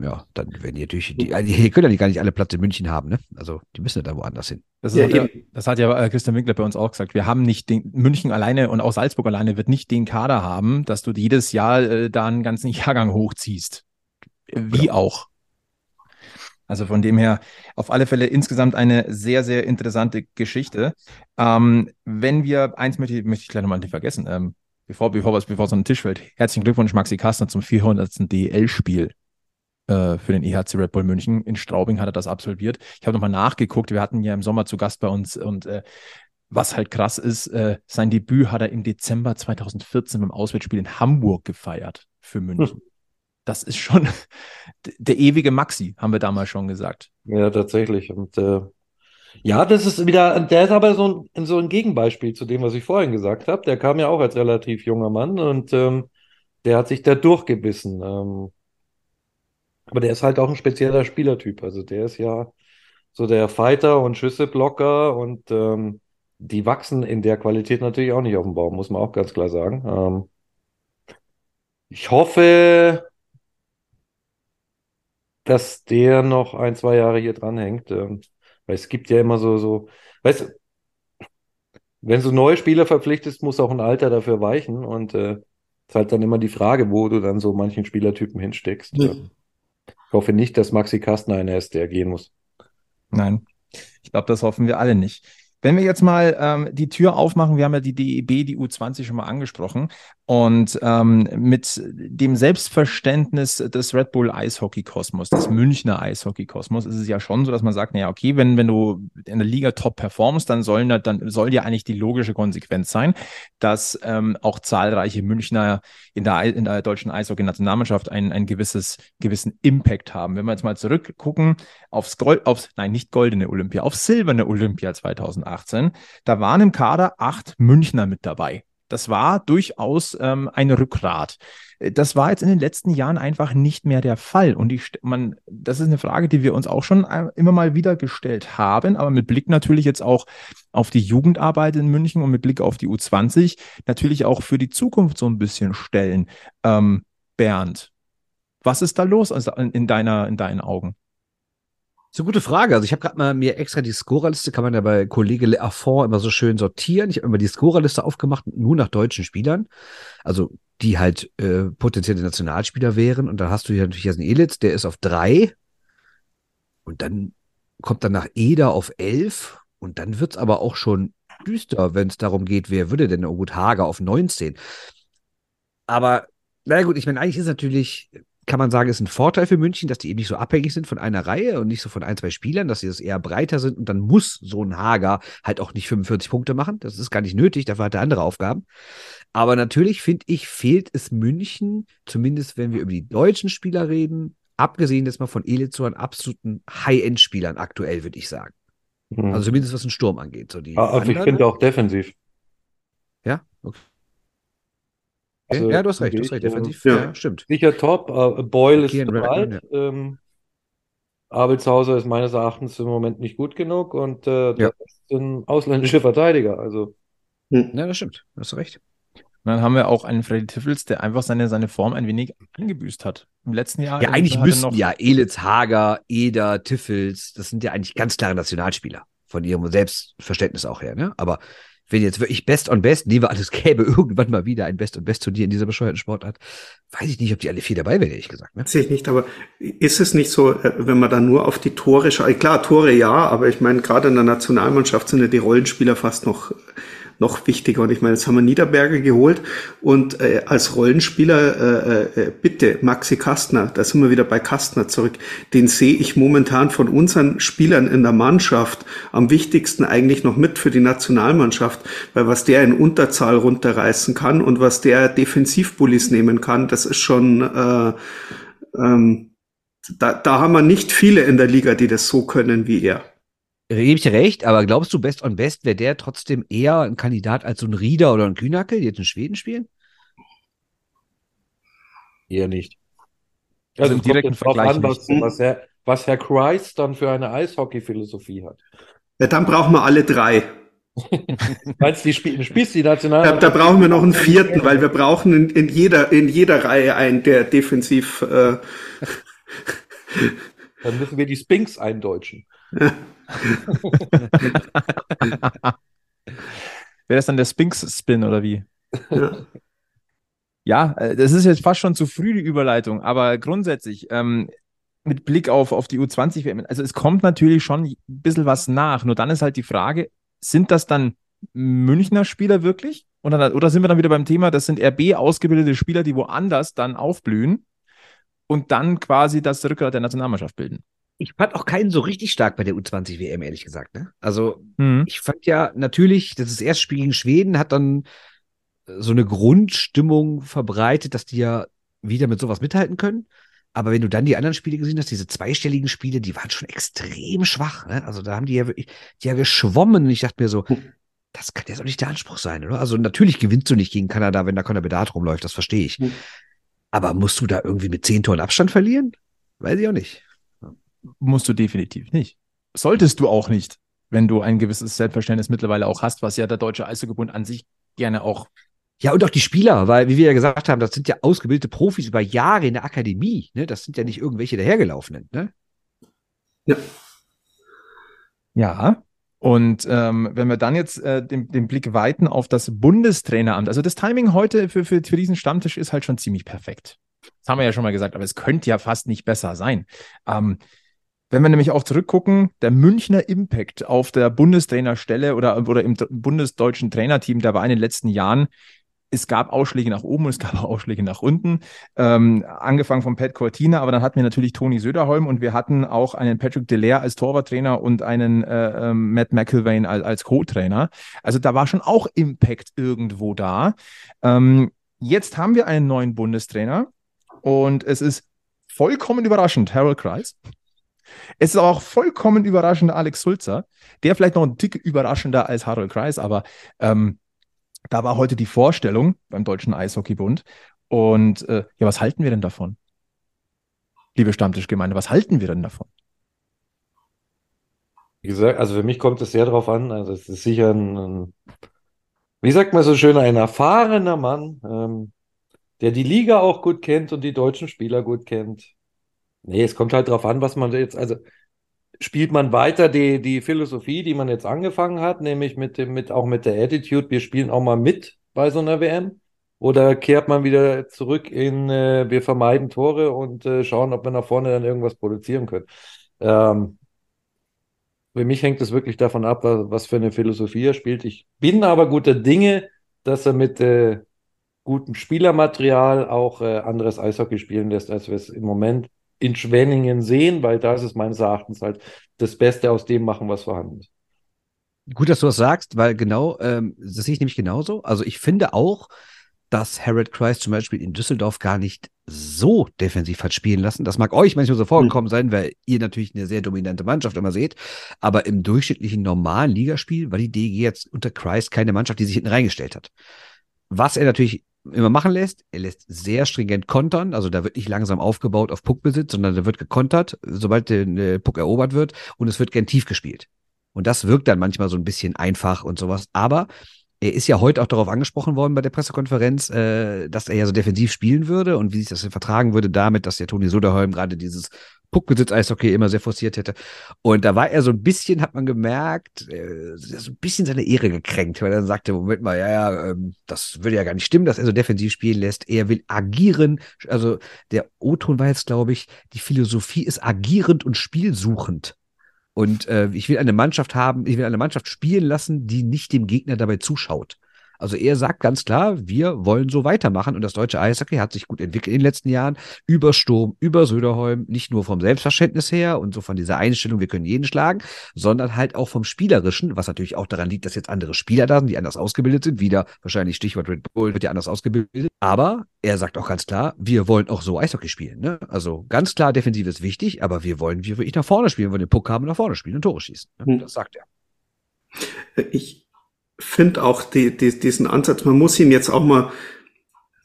ja, dann werden die natürlich, die, die können ja gar nicht alle Platz in München haben, ne? Also die müssen ja da woanders hin. Das, ist, ja, hat, ja, das hat ja Christian Winkler bei uns auch gesagt. Wir haben nicht den, München alleine und auch Salzburg alleine wird nicht den Kader haben, dass du jedes Jahr äh, da einen ganzen Jahrgang hochziehst. Wie ja. auch. Also von dem her auf alle Fälle insgesamt eine sehr, sehr interessante Geschichte. Ähm, wenn wir, eins möchte, möchte ich gleich nochmal nicht vergessen, ähm, bevor, bevor, bevor, bevor es an den Tisch fällt. Herzlichen Glückwunsch, Maxi Kastner, zum vierhundertsten D E L-Spiel. Für den E H C Red Bull München. In Straubing hat er das absolviert. Ich habe nochmal nachgeguckt, wir hatten ja im Sommer zu Gast bei uns und äh, was halt krass ist, äh, sein Debüt hat er im Dezember zweitausendvierzehn beim Auswärtsspiel in Hamburg gefeiert für München. Hm. Das ist schon der ewige Maxi, haben wir damals schon gesagt. Ja, tatsächlich. Und äh, ja, das ist wieder, der ist aber so ein, so ein Gegenbeispiel zu dem, was ich vorhin gesagt habe. Der kam ja auch als relativ junger Mann und ähm, der hat sich da durchgebissen. Ähm, Aber der ist halt auch ein spezieller Spielertyp. Also der ist ja so der Fighter und Schüsseblocker und ähm, die wachsen in der Qualität natürlich auch nicht auf dem Baum, muss man auch ganz klar sagen. Ähm, ich hoffe, dass der noch ein, zwei Jahre hier dranhängt. Ähm, weil es gibt ja immer so, so, weißt du, wenn du neue Spieler verpflichtest, muss auch ein Alter dafür weichen. Und es äh, ist halt dann immer die Frage, wo du dann so manchen Spielertypen hinsteckst. Ja. Ich hoffe nicht, dass Maxi Kastner einer ist, der gehen muss. Nein, ich glaube, das hoffen wir alle nicht. Wenn wir jetzt mal ähm, die Tür aufmachen, wir haben ja die D E B, die U zwanzig schon mal angesprochen und ähm, mit dem Selbstverständnis des Red Bull Eishockey-Kosmos, des Münchner Eishockey-Kosmos, ist es ja schon so, dass man sagt, naja, okay, wenn, wenn du in der Liga top performst, dann, sollen, dann soll ja eigentlich die logische Konsequenz sein, dass ähm, auch zahlreiche Münchner in der, in der deutschen Eishockey-Nationalmannschaft ein, ein gewisses, gewissen Impact haben. Wenn wir jetzt mal zurückgucken aufs Gold, aufs, nein, nicht goldene Olympia, auf silberne Olympia zweitausendachtzehn, da waren im Kader acht Münchner mit dabei. Das war durchaus ähm, ein Rückgrat. Das war jetzt in den letzten Jahren einfach nicht mehr der Fall. Und ich, man, das ist eine Frage, die wir uns auch schon immer mal wieder gestellt haben, aber mit Blick natürlich jetzt auch auf die Jugendarbeit in München und mit Blick auf die U zwanzig natürlich auch für die Zukunft so ein bisschen stellen. Ähm, Bernd, was ist da los in, deiner, in deinen Augen? Das ist eine gute Frage. Also ich habe gerade mal mir extra die Scorerliste, kann man ja bei Kollege Le Affon immer so schön sortieren. Ich habe immer die Scorerliste aufgemacht, nur nach deutschen Spielern, also die halt äh, potenzielle Nationalspieler wären. Und dann hast du hier natürlich Jasmin Elitz, der ist auf drei. Und dann kommt dann nach Eder auf elf. Und dann wird's aber auch schon düster, wenn es darum geht, wer würde denn, oh gut, Hager auf neunzehn. Aber naja gut, ich meine, eigentlich ist natürlich... kann man sagen, ist ein Vorteil für München, dass die eben nicht so abhängig sind von einer Reihe und nicht so von ein, zwei Spielern, dass sie das eher breiter sind und dann muss so ein Hager halt auch nicht fünfundvierzig Punkte machen. Das ist gar nicht nötig, dafür hat er andere Aufgaben. Aber natürlich, finde ich, fehlt es München, zumindest wenn wir über die deutschen Spieler reden, abgesehen jetzt mal von Elitz, an absoluten High-End-Spielern aktuell, würde ich sagen. Mhm. Also zumindest was den Sturm angeht. So die ah, also ich finde auch defensiv. Ja, okay. Also, ja, du hast recht, du hast recht, defensiv, ja, ja stimmt. Sicher top, uh, Boyle okay, ist bereit, Red, ähm, Abelshauser ist meines Erachtens im Moment nicht gut genug und äh, ja. das sind ausländische Verteidiger. Also. Hm. Ja, das stimmt. Da hast du recht. Und dann haben wir auch einen Freddy Tiffels, der einfach seine, seine Form ein wenig angebüßt hat. Im letzten Jahr. Ja, eigentlich müssten ja Elitz, Hager, Eder, Tiffels, das sind ja eigentlich ganz klare Nationalspieler. Von ihrem Selbstverständnis auch her. Ne? Aber wenn jetzt wirklich Best on Best, lieber alles gäbe, irgendwann mal wieder ein Best on Best Turnier in dieser bescheuerten Sportart, weiß ich nicht, ob die alle vier dabei wären, ehrlich gesagt. Ne? Weiß ich nicht, aber ist es nicht so, wenn man dann nur auf die Tore schaut? Klar, Tore ja, aber ich meine, gerade in der Nationalmannschaft sind ja die Rollenspieler fast noch, noch wichtiger. Und ich meine, jetzt haben wir Niederberger geholt und äh, als Rollenspieler, äh, äh, bitte, Maxi Kastner, da sind wir wieder bei Kastner zurück, den sehe ich momentan von unseren Spielern in der Mannschaft am wichtigsten eigentlich noch mit für die Nationalmannschaft, weil was der in Unterzahl runterreißen kann und was der Defensivbullis nehmen kann, das ist schon, äh, ähm, da, da haben wir nicht viele in der Liga, die das so können wie er. Gebe ich dir recht, aber glaubst du, Best on Best wäre der trotzdem eher ein Kandidat als so ein Rieder oder ein Kühnackel, die jetzt in Schweden spielen? Eher nicht. Also, also im direkten Vergleich an, was, was, Herr, was Herr Kreis dann für eine Eishockey-Philosophie hat. Ja, dann brauchen wir alle drei. Meinst du, die spielst die National? Da, da brauchen wir noch einen vierten, weil wir brauchen in, in, jeder, in jeder Reihe einen, der defensiv... Äh dann müssen wir die Spinks eindeutschen. Ja. Wäre das dann der Spinks-Spin oder wie? Ja. Ja, das ist jetzt fast schon zu früh die Überleitung, aber grundsätzlich ähm, mit Blick auf, auf die U zwanzig W M, also es kommt natürlich schon ein bisschen was nach, nur dann ist halt die Frage, sind das dann Münchner Spieler wirklich? Oder, oder sind wir dann wieder beim Thema, das sind R B-ausgebildete Spieler, die woanders dann aufblühen und dann quasi das Rückgrat der Nationalmannschaft bilden? Ich fand auch keinen so richtig stark bei der U zwanzig W M, ehrlich gesagt. Ne? Also mhm. ich fand ja natürlich, das ist das erste Spiel gegen Schweden, hat dann so eine Grundstimmung verbreitet, dass die ja wieder mit sowas mithalten können. Aber wenn du dann die anderen Spiele gesehen hast, diese zweistelligen Spiele, die waren schon extrem schwach. Ne? Also da haben die ja wirklich, die ja geschwommen. Und ich dachte mir so, das kann jetzt auch nicht der Anspruch sein, oder? Also natürlich gewinnst du nicht gegen Kanada, wenn da Konterbedat rumläuft, das verstehe ich. Mhm. Aber musst du da irgendwie mit zehn Toren Abstand verlieren? Weiß ich auch nicht. Musst du definitiv nicht. Solltest du auch nicht, wenn du ein gewisses Selbstverständnis mittlerweile auch hast, was ja der Deutsche Eishockeybund an sich gerne auch. Ja, und auch die Spieler, weil, wie wir ja gesagt haben, das sind ja ausgebildete Profis über Jahre in der Akademie. Ne? Das sind ja nicht irgendwelche dahergelaufenen. Ne? Ja. Ja. Und ähm, wenn wir dann jetzt äh, den, den Blick weiten auf das Bundestraineramt, also das Timing heute für, für, für diesen Stammtisch ist halt schon ziemlich perfekt. Das haben wir ja schon mal gesagt, aber es könnte ja fast nicht besser sein. Ähm, Wenn wir nämlich auch zurückgucken, der Münchner Impact auf der Bundestrainerstelle oder, oder im bundesdeutschen Trainerteam, der war in den letzten Jahren, es gab Ausschläge nach oben und es gab auch Ausschläge nach unten, ähm, angefangen von Pat Cortina, aber dann hatten wir natürlich Toni Söderholm und wir hatten auch einen Patrick Dallaire als Torwarttrainer und einen äh, äh, Matt McIlvaine als, als Co-Trainer. Also da war schon auch Impact irgendwo da. Ähm, jetzt haben wir einen neuen Bundestrainer und es ist vollkommen überraschend, Harold Kreis. Es ist auch vollkommen überraschender Alex Sulzer, der vielleicht noch ein Tick überraschender als Harold Kreis, aber ähm, da war heute die Vorstellung beim Deutschen Eishockeybund. Und äh, ja, was halten wir denn davon? Liebe Stammtischgemeinde, was halten wir denn davon? Wie gesagt, also für mich kommt es sehr darauf an, also es ist sicher ein, ein, wie sagt man so schön, ein erfahrener Mann, ähm, der die Liga auch gut kennt und die deutschen Spieler gut kennt. Nee, es kommt halt drauf an, was man jetzt, also spielt man weiter die, die Philosophie, die man jetzt angefangen hat, nämlich mit dem, mit, auch mit der Attitude, wir spielen auch mal mit bei so einer W M, oder kehrt man wieder zurück in, äh, wir vermeiden Tore und äh, schauen, ob wir nach vorne dann irgendwas produzieren können. Ähm, für mich hängt es wirklich davon ab, was, was für eine Philosophie er spielt. Ich bin aber guter Dinge, dass er mit äh, gutem Spielermaterial auch äh, anderes Eishockey spielen lässt, als wir es im Moment in Schwenningen sehen, weil da ist es meines Erachtens halt das Beste aus dem machen, was vorhanden ist. Gut, dass du das sagst, weil genau, ähm, das sehe ich nämlich genauso. Also ich finde auch, dass Harold Kreis zum Beispiel in Düsseldorf gar nicht so defensiv hat spielen lassen. Das mag euch manchmal so vorgekommen sein, weil ihr natürlich eine sehr dominante Mannschaft immer seht, aber im durchschnittlichen normalen Ligaspiel war die D E G jetzt unter Kreis keine Mannschaft, die sich hinten reingestellt hat. Was er natürlich immer machen lässt. Er lässt sehr stringent kontern, also da wird nicht langsam aufgebaut auf Puckbesitz, sondern da wird gekontert, sobald der äh, Puck erobert wird, und es wird gern tief gespielt. Und das wirkt dann manchmal so ein bisschen einfach und sowas, aber er ist ja heute auch darauf angesprochen worden bei der Pressekonferenz, äh, dass er ja so defensiv spielen würde und wie sich das denn vertragen würde damit, dass der Toni Söderholm gerade dieses Puckbesitz-Eishockey immer sehr forciert hätte. Und da war er so ein bisschen, hat man gemerkt, äh, so ein bisschen seine Ehre gekränkt, weil er dann sagte, Moment mal, ja, ja, ähm, das würde ja gar nicht stimmen, dass er so defensiv spielen lässt. Er will agieren. Also der O-Ton war jetzt, glaube ich, die Philosophie ist agierend und spielsuchend. Und äh, ich will eine Mannschaft haben, ich will eine Mannschaft spielen lassen, die nicht dem Gegner dabei zuschaut. Also er sagt ganz klar, wir wollen so weitermachen. Und das deutsche Eishockey hat sich gut entwickelt in den letzten Jahren. Über Sturm, über Söderholm, nicht nur vom Selbstverständnis her und so von dieser Einstellung, wir können jeden schlagen, sondern halt auch vom Spielerischen, was natürlich auch daran liegt, dass jetzt andere Spieler da sind, die anders ausgebildet sind. Wieder wahrscheinlich Stichwort Red Bull, wird ja anders ausgebildet. Aber er sagt auch ganz klar, wir wollen auch so Eishockey spielen. Ne? Also ganz klar, defensiv ist wichtig, aber wir wollen wirklich nach vorne spielen, wenn wir den Puck haben, nach vorne spielen und Tore schießen. Ne? Hm. Das sagt er. Ich finde auch die, die, diesen Ansatz, man muss ihn jetzt auch mal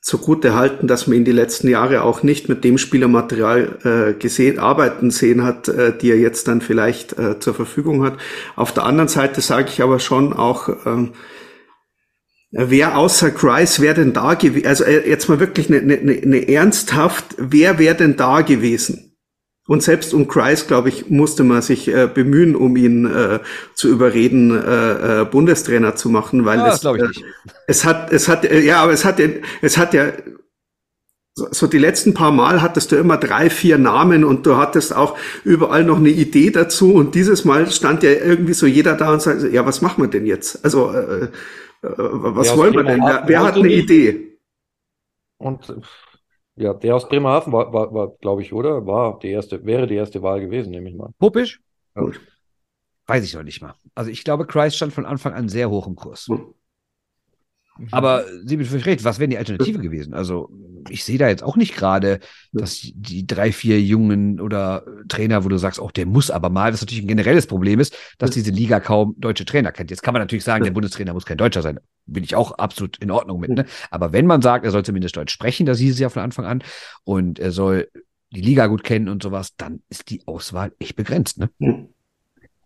zugute halten, dass man ihn die letzten Jahre auch nicht mit dem Spielermaterial äh, gesehen, arbeiten sehen hat, äh, die er jetzt dann vielleicht äh, zur Verfügung hat. Auf der anderen Seite sage ich aber schon auch, ähm, wer außer Kreis wäre denn da gewesen, also äh, jetzt mal wirklich eine ne, ne ernsthaft, wer wäre denn da gewesen? Und selbst um Kreis, glaube ich, musste man sich äh, bemühen, um ihn äh, zu überreden, äh, äh, Bundestrainer zu machen, weil ja, es, äh, es hat, es hat, äh, ja, aber es hat, es hat ja, so, so die letzten paar Mal hattest du immer drei, vier Namen und du hattest auch überall noch eine Idee dazu, und dieses Mal stand ja irgendwie so jeder da und sagte, ja, was machen wir denn jetzt? Also, äh, äh, was der wollen wir denn? Wer, wer hat eine nicht? Idee? Und, ja, der aus Bremerhaven war, war, war glaube ich, oder? War die erste, wäre die erste Wahl gewesen, nehme ich mal. Popisch? Ja. Gut. Weiß ich noch nicht mal. Also ich glaube, Kreis stand von Anfang an sehr hoch im Kurs. Hm. Aber Sie haben völlig recht, was wäre die Alternative gewesen? Also ich sehe da jetzt auch nicht gerade, dass die drei, vier Jungen oder Trainer, wo du sagst, oh, der muss aber mal, was natürlich ein generelles Problem ist, dass diese Liga kaum deutsche Trainer kennt. Jetzt kann man natürlich sagen, der Bundestrainer muss kein Deutscher sein. Bin ich auch absolut in Ordnung mit. Ne? Aber wenn man sagt, er soll zumindest Deutsch sprechen, das hieß es ja von Anfang an, und er soll die Liga gut kennen und sowas, dann ist die Auswahl echt begrenzt. Ne?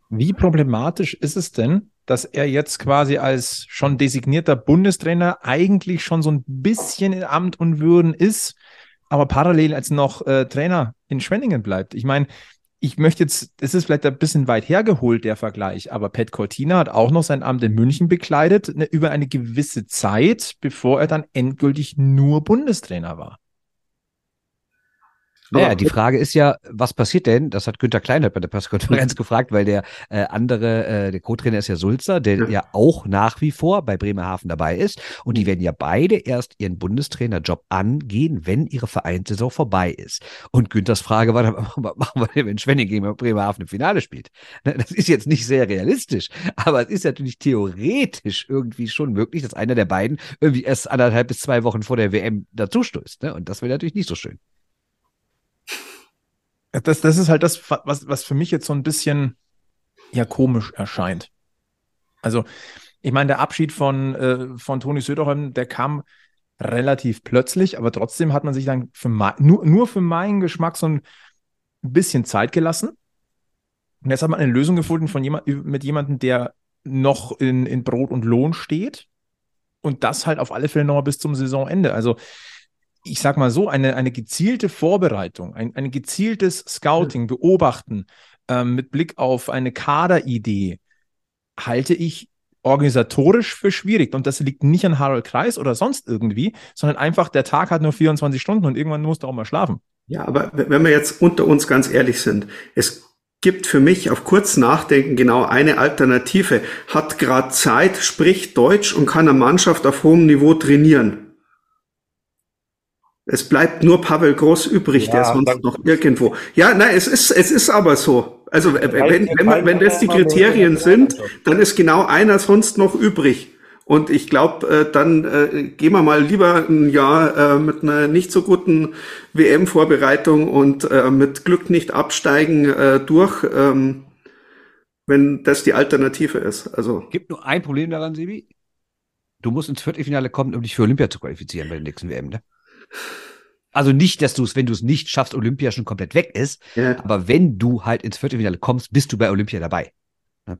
Wie problematisch ist es denn, dass er jetzt quasi als schon designierter Bundestrainer eigentlich schon so ein bisschen in Amt und Würden ist, aber parallel als noch äh, Trainer in Schwenningen bleibt. Ich meine, ich möchte jetzt, es ist vielleicht ein bisschen weit hergeholt, der Vergleich, aber Pat Cortina hat auch noch sein Amt in München bekleidet, ne, über eine gewisse Zeit, bevor er dann endgültig nur Bundestrainer war. Naja, die Frage ist ja, was passiert denn? Das hat Günther Kleinert bei der Pressekonferenz gefragt, weil der äh, andere, äh, der Co-Trainer ist ja Sulzer, der ja. ja auch nach wie vor bei Bremerhaven dabei ist. Und die werden ja beide erst ihren Bundestrainerjob angehen, wenn ihre Vereinssaison vorbei ist. Und Günthers Frage war, was machen wir denn, wenn Schwenningen gegen Bremerhaven im Finale spielt? Das ist jetzt nicht sehr realistisch, aber es ist natürlich theoretisch irgendwie schon möglich, dass einer der beiden irgendwie erst anderthalb bis zwei Wochen vor der W M dazustößt. Ne? Und das wäre natürlich nicht so schön. Das, das ist halt das, was, was für mich jetzt so ein bisschen ja komisch erscheint. Also, ich meine, der Abschied von, äh, von Toni Söderholm, der kam relativ plötzlich, aber trotzdem hat man sich dann für mein, nur, nur für meinen Geschmack so ein bisschen Zeit gelassen. Und jetzt hat man eine Lösung gefunden von jemand, mit jemandem, der noch in, in Brot und Lohn steht. Und das halt auf alle Fälle noch mal bis zum Saisonende. Also, ich sag mal so, eine, eine gezielte Vorbereitung, ein, ein gezieltes Scouting, Beobachten ähm, mit Blick auf eine Kaderidee halte ich organisatorisch für schwierig. Und das liegt nicht an Harold Kreis oder sonst irgendwie, sondern einfach, der Tag hat nur vierundzwanzig Stunden und irgendwann musst du auch mal schlafen. Ja, aber wenn wir jetzt unter uns ganz ehrlich sind, es gibt für mich auf kurz Nachdenken genau eine Alternative. Hat gerade Zeit, spricht Deutsch und kann eine Mannschaft auf hohem Niveau trainieren. Es bleibt nur Pavel Groß übrig, ja, der sonst noch irgendwo. Ja, nein, es ist, es ist aber so. Also, wenn, wenn, wenn, wenn das die Kriterien sind, dann ist genau einer sonst noch übrig. Und ich glaube, äh, dann äh, gehen wir mal lieber ein Jahr äh, mit einer nicht so guten W M-Vorbereitung und äh, mit Glück nicht absteigen äh, durch, ähm, wenn das die Alternative ist. Also. Gibt nur ein Problem daran, Sebi. du musst ins Viertelfinale kommen, um dich für Olympia zu qualifizieren bei der nächsten W M, ne? Also nicht, dass du es, wenn du es nicht schaffst, Olympia schon komplett weg ist, ja. Aber wenn du halt ins Viertelfinale kommst, bist du bei Olympia dabei. Ne?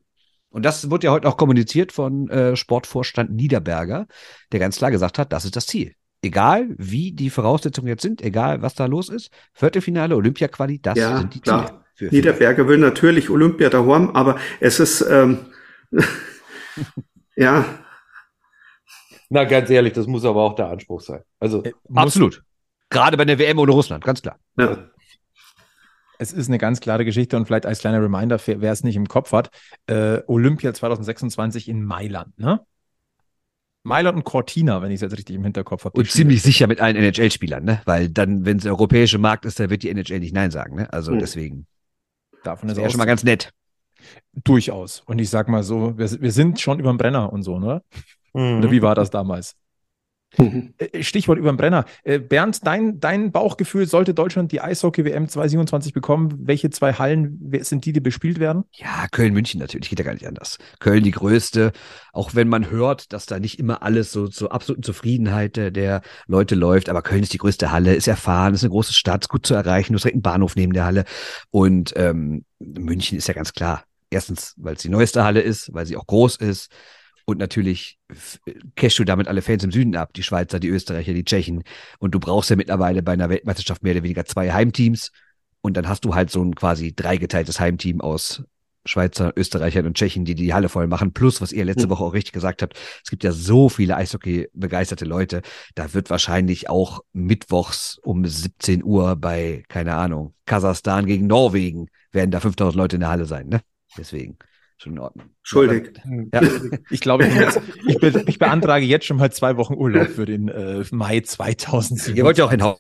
Und das wird ja heute auch kommuniziert von äh, Sportvorstand Niederberger, der ganz klar gesagt hat, das ist das Ziel. Egal, wie die Voraussetzungen jetzt sind, egal, was da los ist, Viertelfinale, Olympia-Quali, das ja, sind die Ziele. Für Niederberger Finale. Will natürlich Olympia daheim, aber es ist, ähm, ja. Na, ganz ehrlich, das muss aber auch der Anspruch sein. Also äh, absolut. Gerade bei der W M ohne Russland, ganz klar. Ja. Es ist eine ganz klare Geschichte und vielleicht als kleiner Reminder, wer es nicht im Kopf hat, äh, Olympia zwanzig sechsundzwanzig in Mailand, ne? Mailand und Cortina, wenn ich es jetzt richtig im Hinterkopf habe. Und ziemlich sicher mit allen N H L-Spielern, ne? Weil dann, wenn es der europäische Markt ist, dann wird die N H L nicht Nein sagen, ne? Also hm. deswegen. Davon ist ja schon mal ganz nett. Durchaus. Und ich sag mal so, wir, wir sind schon über dem Brenner und so, ne? Mhm. Oder wie war das damals? Mhm. Stichwort über den Brenner. Bernd, dein, dein Bauchgefühl, sollte Deutschland die Eishockey-W M zwanzig siebenundzwanzig bekommen? Welche zwei Hallen sind die, die bespielt werden? Ja, Köln-München natürlich, geht ja gar nicht anders. Köln die größte, auch wenn man hört, dass da nicht immer alles so zur absoluten Zufriedenheit der Leute läuft, aber Köln ist die größte Halle, ist erfahren, ist eine große Stadt, ist gut zu erreichen, du hast direkt einen Bahnhof neben der Halle und ähm, München ist ja ganz klar. Erstens, weil es die neueste Halle ist, weil sie auch groß ist. Und natürlich cashst du damit alle Fans im Süden ab, die Schweizer, die Österreicher, die Tschechen. Und du brauchst ja mittlerweile bei einer Weltmeisterschaft mehr oder weniger zwei Heimteams. Und dann hast du halt so ein quasi dreigeteiltes Heimteam aus Schweizer, Österreichern und Tschechen, die die Halle voll machen. Plus, was ihr letzte Woche auch richtig gesagt habt, es gibt ja so viele Eishockey-begeisterte Leute. Da wird wahrscheinlich auch mittwochs um siebzehn Uhr bei, keine Ahnung, Kasachstan gegen Norwegen werden da fünftausend Leute in der Halle sein, ne? Deswegen. Schon in Ordnung. Schuldig. Ja, ich glaube, ich, jetzt, ich, be, ich beantrage jetzt schon mal zwei Wochen Urlaub für den äh, Mai zweitausendzehn. Ihr wollt ja auch hinhauen.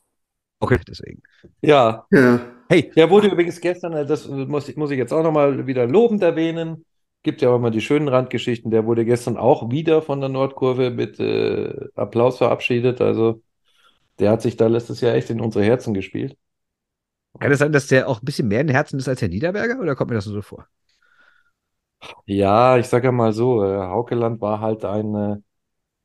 Okay, deswegen. Ja. ja. Hey, der wurde übrigens gestern, das muss ich, muss ich jetzt auch nochmal wieder lobend erwähnen, gibt ja auch immer die schönen Randgeschichten, der wurde gestern auch wieder von der Nordkurve mit äh, Applaus verabschiedet. Also der hat sich da letztes Jahr echt in unsere Herzen gespielt. Kann es sein, dass der auch ein bisschen mehr in den Herzen ist als Herr Niederberger oder kommt mir das nur so vor? Ja, ich sage ja mal so, äh, Haukeland war halt ein, äh,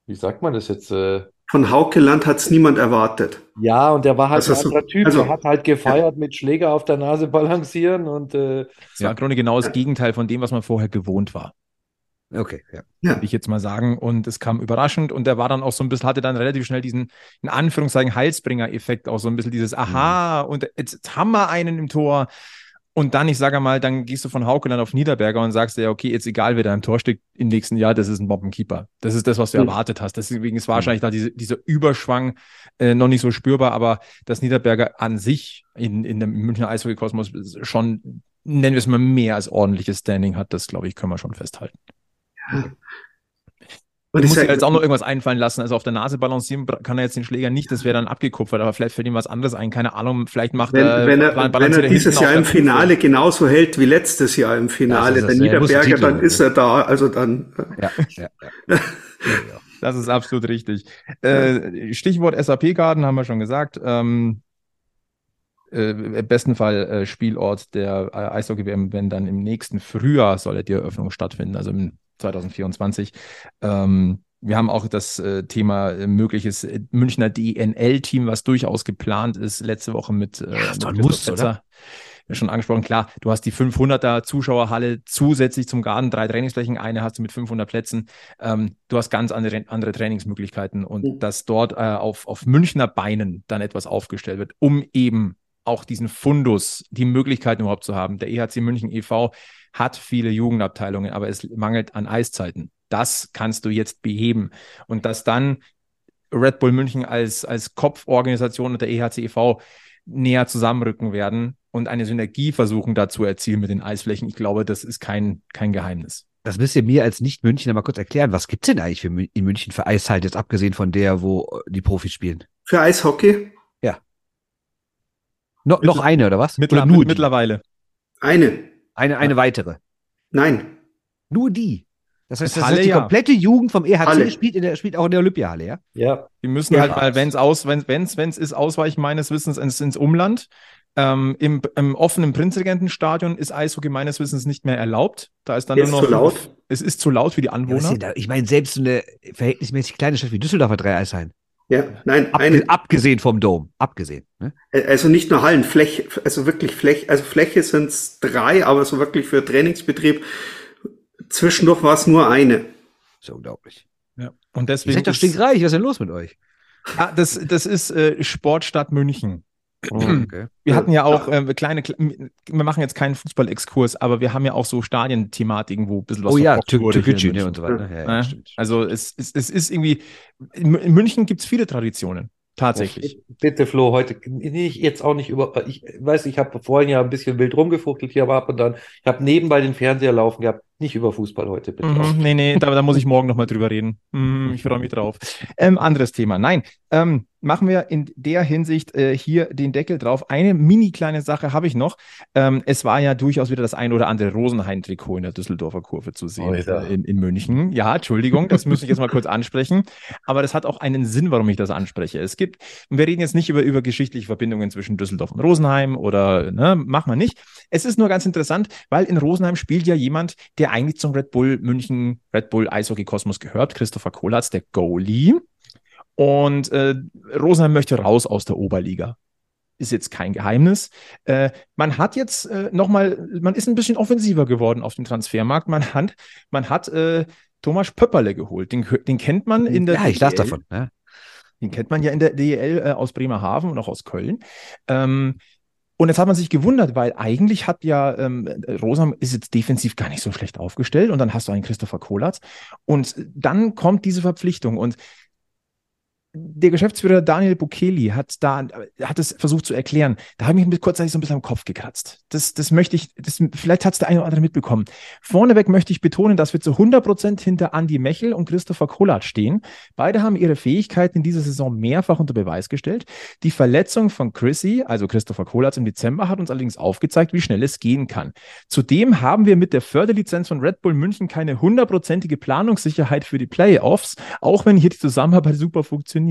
wie sagt man das jetzt? Äh, Von Haukeland hat es niemand erwartet. Ja, und der war halt ein anderer so, Typ, also, der hat halt gefeiert ja. mit Schläger auf der Nase balancieren. Und, äh, das war im Grunde genau das Gegenteil von dem, was man vorher gewohnt war. Okay, ja. ja. Würde ich jetzt mal sagen. Und es kam überraschend und der war dann auch so ein bisschen, hatte dann relativ schnell diesen, in Anführungszeichen, Heilsbringer-Effekt, auch so ein bisschen dieses Aha, mhm. und jetzt, jetzt haben wir einen im Tor. Und dann, ich sage mal, dann gehst du von Haukeland auf Niederberger und sagst dir, ja, okay, jetzt egal, wer da im Tor steht im nächsten Jahr, das ist ein Bombenkeeper. Das ist das, was du mhm. erwartet hast. Deswegen ist wahrscheinlich da diese, dieser Überschwang äh, noch nicht so spürbar, aber dass Niederberger an sich in, in dem Münchner Eishockey-Kosmos schon, nennen wir es mal, mehr als ordentliches Standing hat, das, glaube ich, können wir schon festhalten. Ja. Und ich muss ja jetzt auch noch irgendwas einfallen lassen. Also auf der Nase balancieren kann er jetzt den Schläger nicht, das wäre dann abgekupfert, aber vielleicht fällt ihm was anderes ein, keine Ahnung, vielleicht macht wenn, er... Wenn er, wenn er dieses Jahr im Finale genauso hält wie letztes Jahr im Finale, ja, der Niederberger, dann ist er da, also dann... Ja, ja, ja. Das ist absolut richtig. Äh, Stichwort S A P-Garden haben wir schon gesagt. Ähm, äh, Im besten Fall äh, Spielort der äh, Eishockey-W M, wenn dann im nächsten Frühjahr soll die Eröffnung stattfinden, also im zwanzig vierundzwanzig. Ähm, wir haben auch das äh, Thema äh, mögliches Münchner D N L-Team, was durchaus geplant ist, letzte Woche mit äh, ja, mit Muss, oder? Schon angesprochen, klar, du hast die fünfhunderter Zuschauerhalle zusätzlich zum Garten, drei Trainingsflächen, eine hast du mit fünfhundert Plätzen, ähm, du hast ganz andere, andere Trainingsmöglichkeiten und mhm. dass dort äh, auf, auf Münchner Beinen dann etwas aufgestellt wird, um eben auch diesen Fundus, die Möglichkeiten überhaupt zu haben. Der E H C München e V hat viele Jugendabteilungen, aber es mangelt an Eiszeiten. Das kannst du jetzt beheben. Und dass dann Red Bull München als, als Kopforganisation und der E H C e V näher zusammenrücken werden und eine Synergie versuchen, da zu erzielen mit den Eisflächen, ich glaube, das ist kein, kein Geheimnis. Das müsst ihr mir als Nicht-Münchner mal kurz erklären. Was gibt es denn eigentlich für, in München für Eiszeiten, jetzt abgesehen von der, wo die Profis spielen? Für Eishockey? Ja. No, noch eine, oder was? Mittler, oder nur mittlerweile. Eine. Eine, eine weitere. Nein. Nur die. Das heißt, das Halle, heißt die ja. komplette Jugend vom E H C spielt, in der, spielt auch in der Olympiahalle, ja? Ja. Die müssen ja, halt mal, wenn es aus, wenn es ist, ausweichen meines Wissens ins, ins Umland. Ähm, im, im offenen Prinzregentenstadion ist Eishockey meines Wissens nicht mehr erlaubt. Da ist dann ist nur noch zu laut. Es ist zu laut für die Anwohner. Ja, ich meine, selbst eine verhältnismäßig kleine Stadt wie Düsseldorf hat drei Eishallen. Ja, nein, Ab, eine, abgesehen vom Dom, abgesehen. Ne? Also nicht nur Hallen, Fläche, also wirklich Fläche, also Fläche sind es drei, aber so wirklich für Trainingsbetrieb zwischendurch war es nur eine. Das ist ja unglaublich. Ja. Und deswegen ihr seid doch stinkreich, was ist denn los mit euch? Ah, das, das ist äh, Sportstadt München. Oh, okay. Wir hatten ja auch äh, kleine, wir machen jetzt keinen Fußball-Exkurs, aber wir haben ja auch so Stadienthematiken, wo ein bisschen was oh ja, Türkgücü und so weiter. Ja, ja, also es, es, es ist irgendwie, in München gibt es viele Traditionen, tatsächlich. Ich, bitte Flo, heute nicht, jetzt auch nicht über, ich weiß, ich habe vorhin ja ein bisschen wild rumgefuchtelt hier, aber und dann, ich habe nebenbei den Fernseher laufen gehabt, nicht über Fußball heute, bitte. Mhm, nee, nee, da, da muss ich morgen nochmal drüber reden. Mhm, ich freue mich drauf. Ähm, anderes Thema, nein, ähm, machen wir in der Hinsicht äh, hier den Deckel drauf. Eine mini kleine Sache habe ich noch. Ähm, es war ja durchaus wieder das ein oder andere Rosenheim-Trikot in der Düsseldorfer Kurve zu sehen, oh, ja. in, in München. Ja, Entschuldigung, das muss ich jetzt mal kurz ansprechen. Aber das hat auch einen Sinn, warum ich das anspreche. Es gibt, wir reden jetzt nicht über, über geschichtliche Verbindungen zwischen Düsseldorf und Rosenheim oder, ne, machen wir nicht. Es ist nur ganz interessant, weil in Rosenheim spielt ja jemand, der eigentlich zum Red Bull München, Red Bull Eishockey-Kosmos gehört, Christopher Kolatz, der Goalie. Und äh, Rosenheim möchte raus aus der Oberliga. Ist jetzt kein Geheimnis. Äh, man hat jetzt äh, nochmal, man ist ein bisschen offensiver geworden auf dem Transfermarkt. Man hat, man hat äh, Thomas Pöpperle geholt. Den, den kennt man in der. Ja, ich lasse davon. Ne? Den kennt man ja in der D E L äh, aus Bremerhaven und auch aus Köln. Ähm, Und jetzt hat man sich gewundert, weil eigentlich hat ja, ähm, Rosenheim ist jetzt defensiv gar nicht so schlecht aufgestellt und dann hast du einen Christopher Kolatz und dann kommt diese Verpflichtung und der Geschäftsführer Daniel Bukeli hat da, hat es versucht zu erklären. Da habe ich mich kurzzeitig so ein bisschen am Kopf gekratzt. Das, das möchte ich, das, vielleicht hat es der eine oder andere mitbekommen. Vorneweg möchte ich betonen, dass wir zu hundert Prozent hinter Andi Mechel und Christopher Kolatz stehen. Beide haben ihre Fähigkeiten in dieser Saison mehrfach unter Beweis gestellt. Die Verletzung von Chrissy, also Christopher Kolatz im Dezember, hat uns allerdings aufgezeigt, wie schnell es gehen kann. Zudem haben wir mit der Förderlizenz von Red Bull München keine hundertprozentige Planungssicherheit für die Playoffs, auch wenn hier die Zusammenarbeit super funktioniert.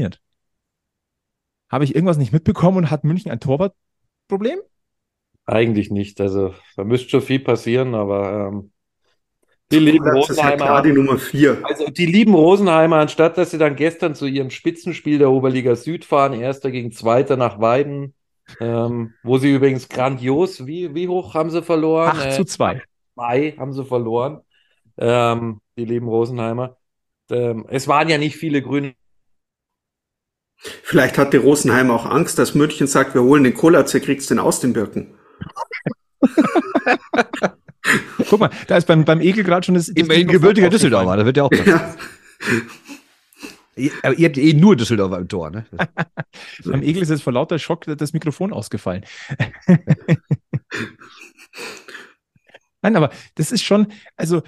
Habe ich irgendwas nicht mitbekommen und hat München ein Torwartproblem? Eigentlich nicht. Also da müsste schon viel passieren, aber ähm, die lieben das Rosenheimer. Ist ja klar die Nummer vier. Also die lieben Rosenheimer, anstatt dass sie dann gestern zu ihrem Spitzenspiel der Oberliga Süd fahren, Erster gegen Zweiter nach Weiden, ähm, wo sie übrigens grandios, wie, wie hoch haben sie verloren? acht zu zwei. zwei haben sie verloren. Ähm, die lieben Rosenheimer. Ähm, es waren ja nicht viele grüne. Vielleicht hatte Rosenheim auch Angst, dass München sagt, wir holen den Kolatz, ihr kriegst den aus den Birken. Guck mal, da ist beim, beim Egel gerade schon das... Immerhin gebürtiger Düsseldorfer, da wird ja auch... Ja. Aber ihr habt eh nur Düsseldorfer im Tor, ne? Beim Egel ist jetzt vor lauter Schock das Mikrofon ausgefallen. Nein, aber das ist schon... also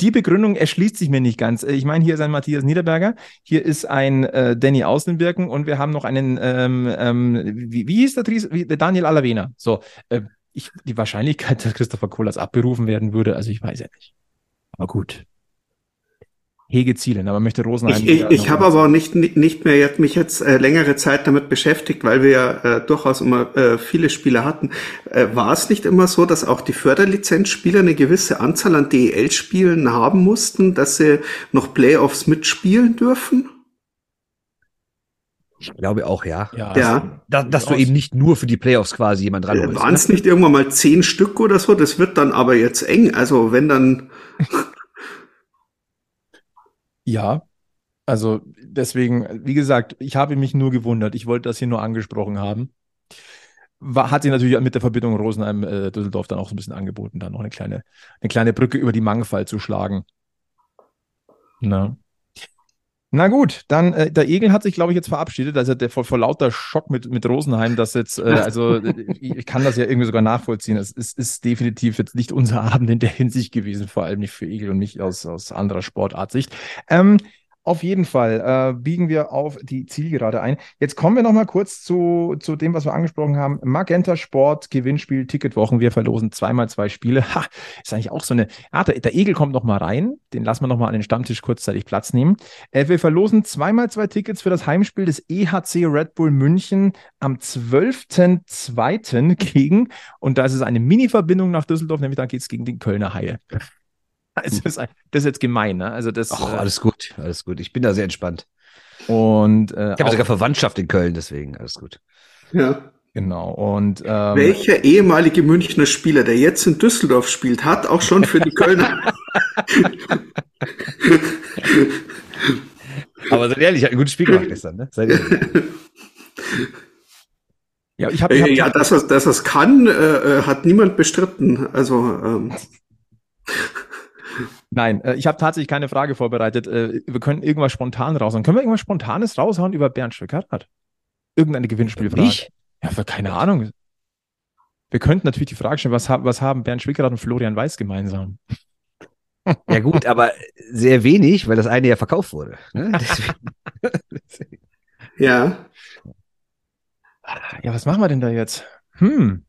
die Begründung erschließt sich mir nicht ganz. Ich meine, hier ist ein Matthias Niederberger, hier ist ein äh, Danny Außenbirken und wir haben noch einen, ähm, ähm, wie, wie hieß der Tries? Der Daniel Alavena. So, äh, ich, die Wahrscheinlichkeit, dass Christopher Kolatz abberufen werden würde, also ich weiß ja nicht. Aber gut. Hege Zielen, aber möchte Rosenheim... Ich, ich, ich habe aber auch nicht, nicht mehr jetzt, mich jetzt äh, längere Zeit damit beschäftigt, weil wir ja äh, durchaus immer äh, viele Spieler hatten. Äh, war es nicht immer so, dass auch die Förderlizenzspieler eine gewisse Anzahl an D E L-Spielen haben mussten, dass sie noch Playoffs mitspielen dürfen? Ich glaube auch, ja. ja, ja. Dass, dass du eben nicht nur für die Playoffs quasi jemand dran holst. Waren es nicht irgendwann mal zehn Stück oder so? Das wird dann aber jetzt eng. Also wenn dann... Ja, also deswegen, wie gesagt, ich habe mich nur gewundert. Ich wollte das hier nur angesprochen haben. War, hat sich natürlich mit der Verbindung Rosenheim-Düsseldorf äh, dann auch so ein bisschen angeboten, da noch eine kleine, eine kleine Brücke über die Mangfall zu schlagen. Na, Na gut, dann, äh, der Egel hat sich, glaube ich, jetzt verabschiedet. Also der, vor, vor lauter Schock mit, mit Rosenheim, das jetzt, äh, also ich kann das ja irgendwie sogar nachvollziehen. Es ist, ist definitiv jetzt nicht unser Abend in der Hinsicht gewesen, vor allem nicht für Egel und nicht aus, aus anderer Sportartsicht. Ähm, Auf jeden Fall äh, biegen wir auf die Zielgerade ein. Jetzt kommen wir noch mal kurz zu, zu dem, was wir angesprochen haben. Magenta Sport, Gewinnspiel, Ticketwochen. Wir verlosen zweimal zwei Spiele. Ha, ist eigentlich auch so eine... Ah, der, der Egel kommt noch mal rein. Den lassen wir noch mal an den Stammtisch kurzzeitig Platz nehmen. Äh, wir verlosen zweimal zwei Tickets für das Heimspiel des E H C Red Bull München am zwölften zweiten gegen... Und da ist es eine Mini-Verbindung nach Düsseldorf, nämlich da geht es gegen den Kölner Haie. Also das, das ist jetzt gemein, ne? Also das, Ach, alles gut, alles gut. Ich bin da sehr entspannt. Und, äh, ich habe sogar Verwandtschaft in Köln, deswegen alles gut. Ja. Genau. Und, ähm, welcher ehemalige Münchner Spieler, der jetzt in Düsseldorf spielt, hat auch schon für die Kölner... Aber seid ehrlich, hat ein gutes Spiel gemacht gestern, ne? Seid ehrlich. Ja, ich hab, ich hab, ja, ja dass das das kann, äh, hat niemand bestritten. Also ähm. Nein, äh, ich habe tatsächlich keine Frage vorbereitet. Äh, wir können irgendwas spontan raushauen. Können wir irgendwas Spontanes raushauen über Bernd Schwickerath? Irgendeine Gewinnspielfrage? Ich? Ja, für keine Ahnung. Wir könnten natürlich die Frage stellen, was, ha- was haben Bernd Schwickerath und Florian Weiß gemeinsam? Ja gut, aber sehr wenig, weil das eine ja verkauft wurde. Ne? Deswegen. Ja. Ja, was machen wir denn da jetzt? Hm.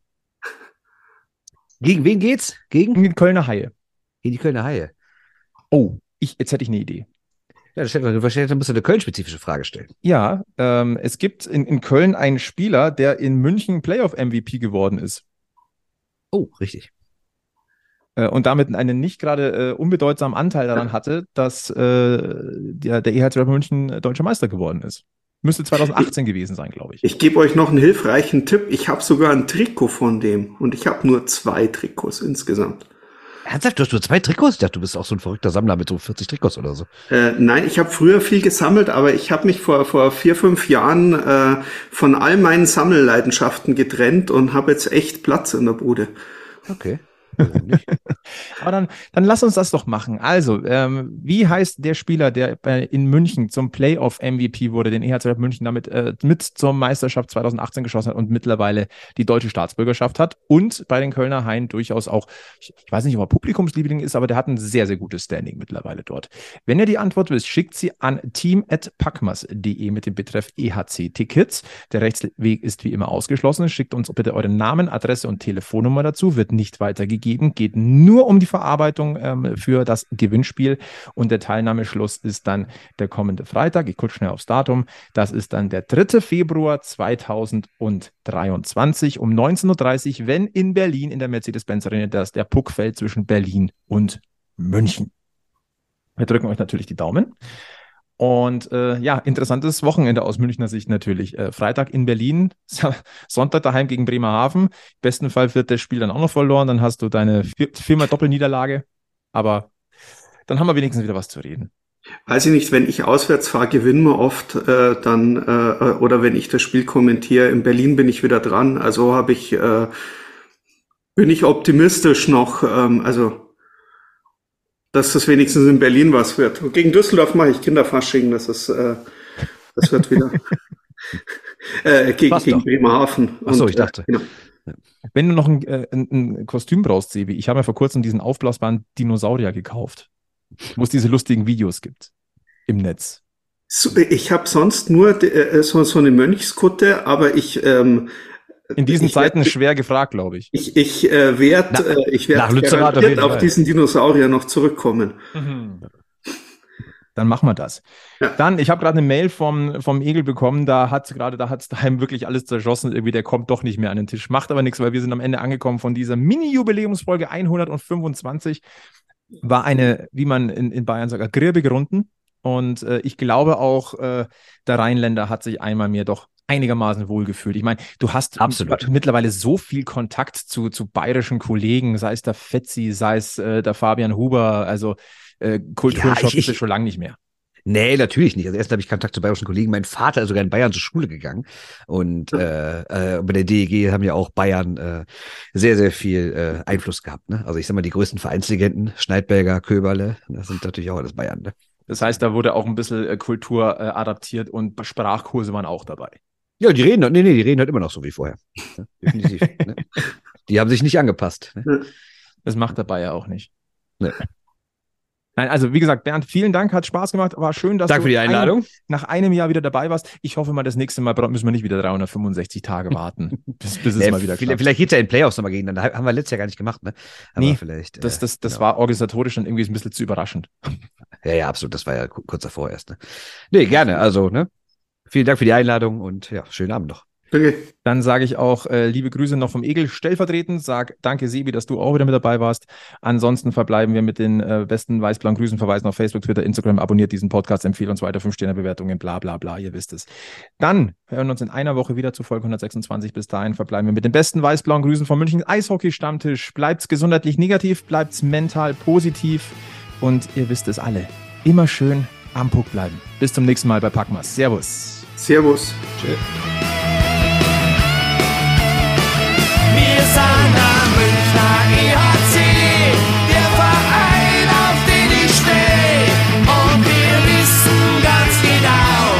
Gegen wen geht's? Gegen? Gegen die Kölner Haie. Gegen die Kölner Haie. Oh, ich, jetzt hätte ich eine Idee. Ja, dann musst du eine Köln-spezifische Frage stellen. Ja, ähm, es gibt in, in Köln einen Spieler, der in München Playoff-M V P geworden ist. Oh, richtig. Äh, und damit einen nicht gerade äh, unbedeutsamen Anteil daran ja. hatte, dass äh, der, der E H C München deutscher Meister geworden ist. Müsste zwanzig achtzehn gewesen sein, glaube ich. Ich gebe euch noch einen hilfreichen Tipp. Ich habe sogar ein Trikot von dem. Und ich habe nur zwei Trikots insgesamt. Ernsthaft? Du hast nur zwei Trikots? Ich dachte, du bist auch so ein verrückter Sammler mit so vierzig Trikots oder so. Äh, nein, ich habe früher viel gesammelt, aber ich habe mich vor, vor vier, fünf Jahren äh, von all meinen Sammelleidenschaften getrennt und habe jetzt echt Platz in der Bude. Okay. Aber dann, dann lass uns das doch machen. Also, ähm, wie heißt der Spieler, der äh, in München zum Playoff-M V P wurde, den E H C München damit äh, mit zur Meisterschaft zwanzig achtzehn geschossen hat und mittlerweile die deutsche Staatsbürgerschaft hat und bei den Kölner Haien durchaus auch, ich, ich weiß nicht, ob er Publikumsliebling ist, aber der hat ein sehr, sehr gutes Standing mittlerweile dort. Wenn ihr die Antwort wisst, schickt sie an team at packmas punkt de mit dem Betreff E H C-Tickets. Der Rechtsweg ist wie immer ausgeschlossen. Schickt uns bitte euren Namen, Adresse und Telefonnummer dazu. Wird nicht weitergegeben. Geben, geht nur um die Verarbeitung ähm, für das Gewinnspiel und der Teilnahmeschluss ist dann der kommende Freitag. Ich gucke schnell aufs Datum. Das ist dann der dritter Februar zweitausenddreiundzwanzig um neunzehn Uhr dreißig, wenn in Berlin in der Mercedes-Benz-Arena das der Puck fällt zwischen Berlin und München. Wir drücken euch natürlich die Daumen. Und äh, ja, interessantes Wochenende aus Münchner Sicht natürlich. Äh, Freitag in Berlin, Sonntag daheim gegen Bremerhaven. Im besten Fall wird das Spiel dann auch noch verloren. Dann hast du deine vier, viermal Doppelniederlage. Aber dann haben wir wenigstens wieder was zu reden. Weiß ich nicht, wenn ich auswärts fahre, gewinnen wir oft. Äh, dann äh, oder wenn ich das Spiel kommentiere, in Berlin bin ich wieder dran. Also habe ich, äh, bin ich optimistisch noch. Ähm, also... dass das wenigstens in Berlin was wird. Und gegen Düsseldorf mache ich Kinderfasching, das ist, äh, das wird wieder äh, gegen, gegen Bremerhaven. Achso, ich dachte. Äh, genau. Wenn du noch ein, äh, ein, ein Kostüm brauchst, Sebi, ich habe ja vor kurzem diesen aufblasbaren Dinosaurier gekauft, wo es diese lustigen Videos gibt im Netz. So, ich habe sonst nur äh, so, so eine Mönchskutte, aber ich... Ähm, in diesen ich Zeiten werd, schwer gefragt, glaube ich. Ich, ich äh, werde äh, werd auf diesen Dinosaurier noch zurückkommen. Mhm. Dann machen wir das. Ja. Dann, ich habe gerade eine Mail vom, vom Egel bekommen, da hat es gerade, da hat es daheim wirklich alles zerschossen. Irgendwie, der kommt doch nicht mehr an den Tisch. Macht aber nichts, weil wir sind am Ende angekommen von dieser Mini-Jubiläumsfolge hundertfünfundzwanzig. War eine, wie man in, in Bayern sagt, grirbige Runden. Und äh, ich glaube auch, äh, der Rheinländer hat sich einmal mir doch einigermaßen wohlgefühlt. Ich meine, du hast absolut mittlerweile so viel Kontakt zu, zu bayerischen Kollegen, sei es der Fetzi, sei es äh, der Fabian Huber, also äh, Kulturschocks ja, ist schon lange nicht mehr. Nee, natürlich nicht. Also erst habe ich Kontakt zu bayerischen Kollegen. Mein Vater ist sogar in Bayern zur Schule gegangen. Und äh, äh, bei der D E G haben ja auch Bayern äh, sehr, sehr viel äh, Einfluss gehabt. Ne? Also ich sag mal, die größten Vereinslegenden, Schneidberger, Köberle, das sind natürlich auch alles Bayern. Ne? Das heißt, da wurde auch ein bisschen äh, Kultur äh, adaptiert und Sprachkurse waren auch dabei. Ja, die reden, nee, nee, die reden halt immer noch so wie vorher. Ja, definitiv. Ne? Die haben sich nicht angepasst. Ne? Das macht der Bayer auch nicht. Nee. Nein, also wie gesagt, Bernd, vielen Dank, hat Spaß gemacht, war schön, dass Dank du für die Einladung. Ein, nach einem Jahr wieder dabei warst. Ich hoffe mal, das nächste Mal müssen wir nicht wieder dreihundertfünfundsechzig Tage warten, bis, bis es ja, mal wieder klappt. Vielleicht geht es ja in Playoffs nochmal gegeneinander, haben wir letztes Jahr gar nicht gemacht, ne? Aber nee, vielleicht, das, das, das genau. war organisatorisch dann irgendwie ein bisschen zu überraschend. Ja, ja, absolut, das war ja kurz davor erst. Ne? Nee, gerne, also ne? Vielen Dank für die Einladung und ja, schönen Abend noch. Dann sage ich auch äh, liebe Grüße noch vom Egel stellvertretend. Sag danke, Sebi, dass du auch wieder mit dabei warst. Ansonsten verbleiben wir mit den äh, besten weiß-blauen Grüßen. Verweisen auf Facebook, Twitter, Instagram. Abonniert diesen Podcast, empfehlt uns weiter, fünf Sterne Bewertungen, bla bla bla, ihr wisst es. Dann hören wir uns in einer Woche wieder zu Folge hundertsechsundzwanzig. Bis dahin verbleiben wir mit den besten weiß-blauen Grüßen vom München Eishockey-Stammtisch. Bleibt's gesundheitlich negativ, bleibt's mental positiv. Und ihr wisst es alle, immer schön am Puck bleiben. Bis zum nächsten Mal bei Packmas. Servus. Servus. Tschö. Wir sind am Münchner E H C, der Verein, auf den ich stehe. Und wir wissen ganz genau,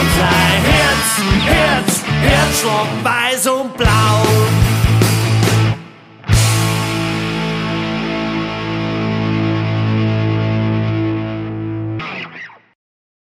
unser Herz, Herz, Herzschlag weiß und blau.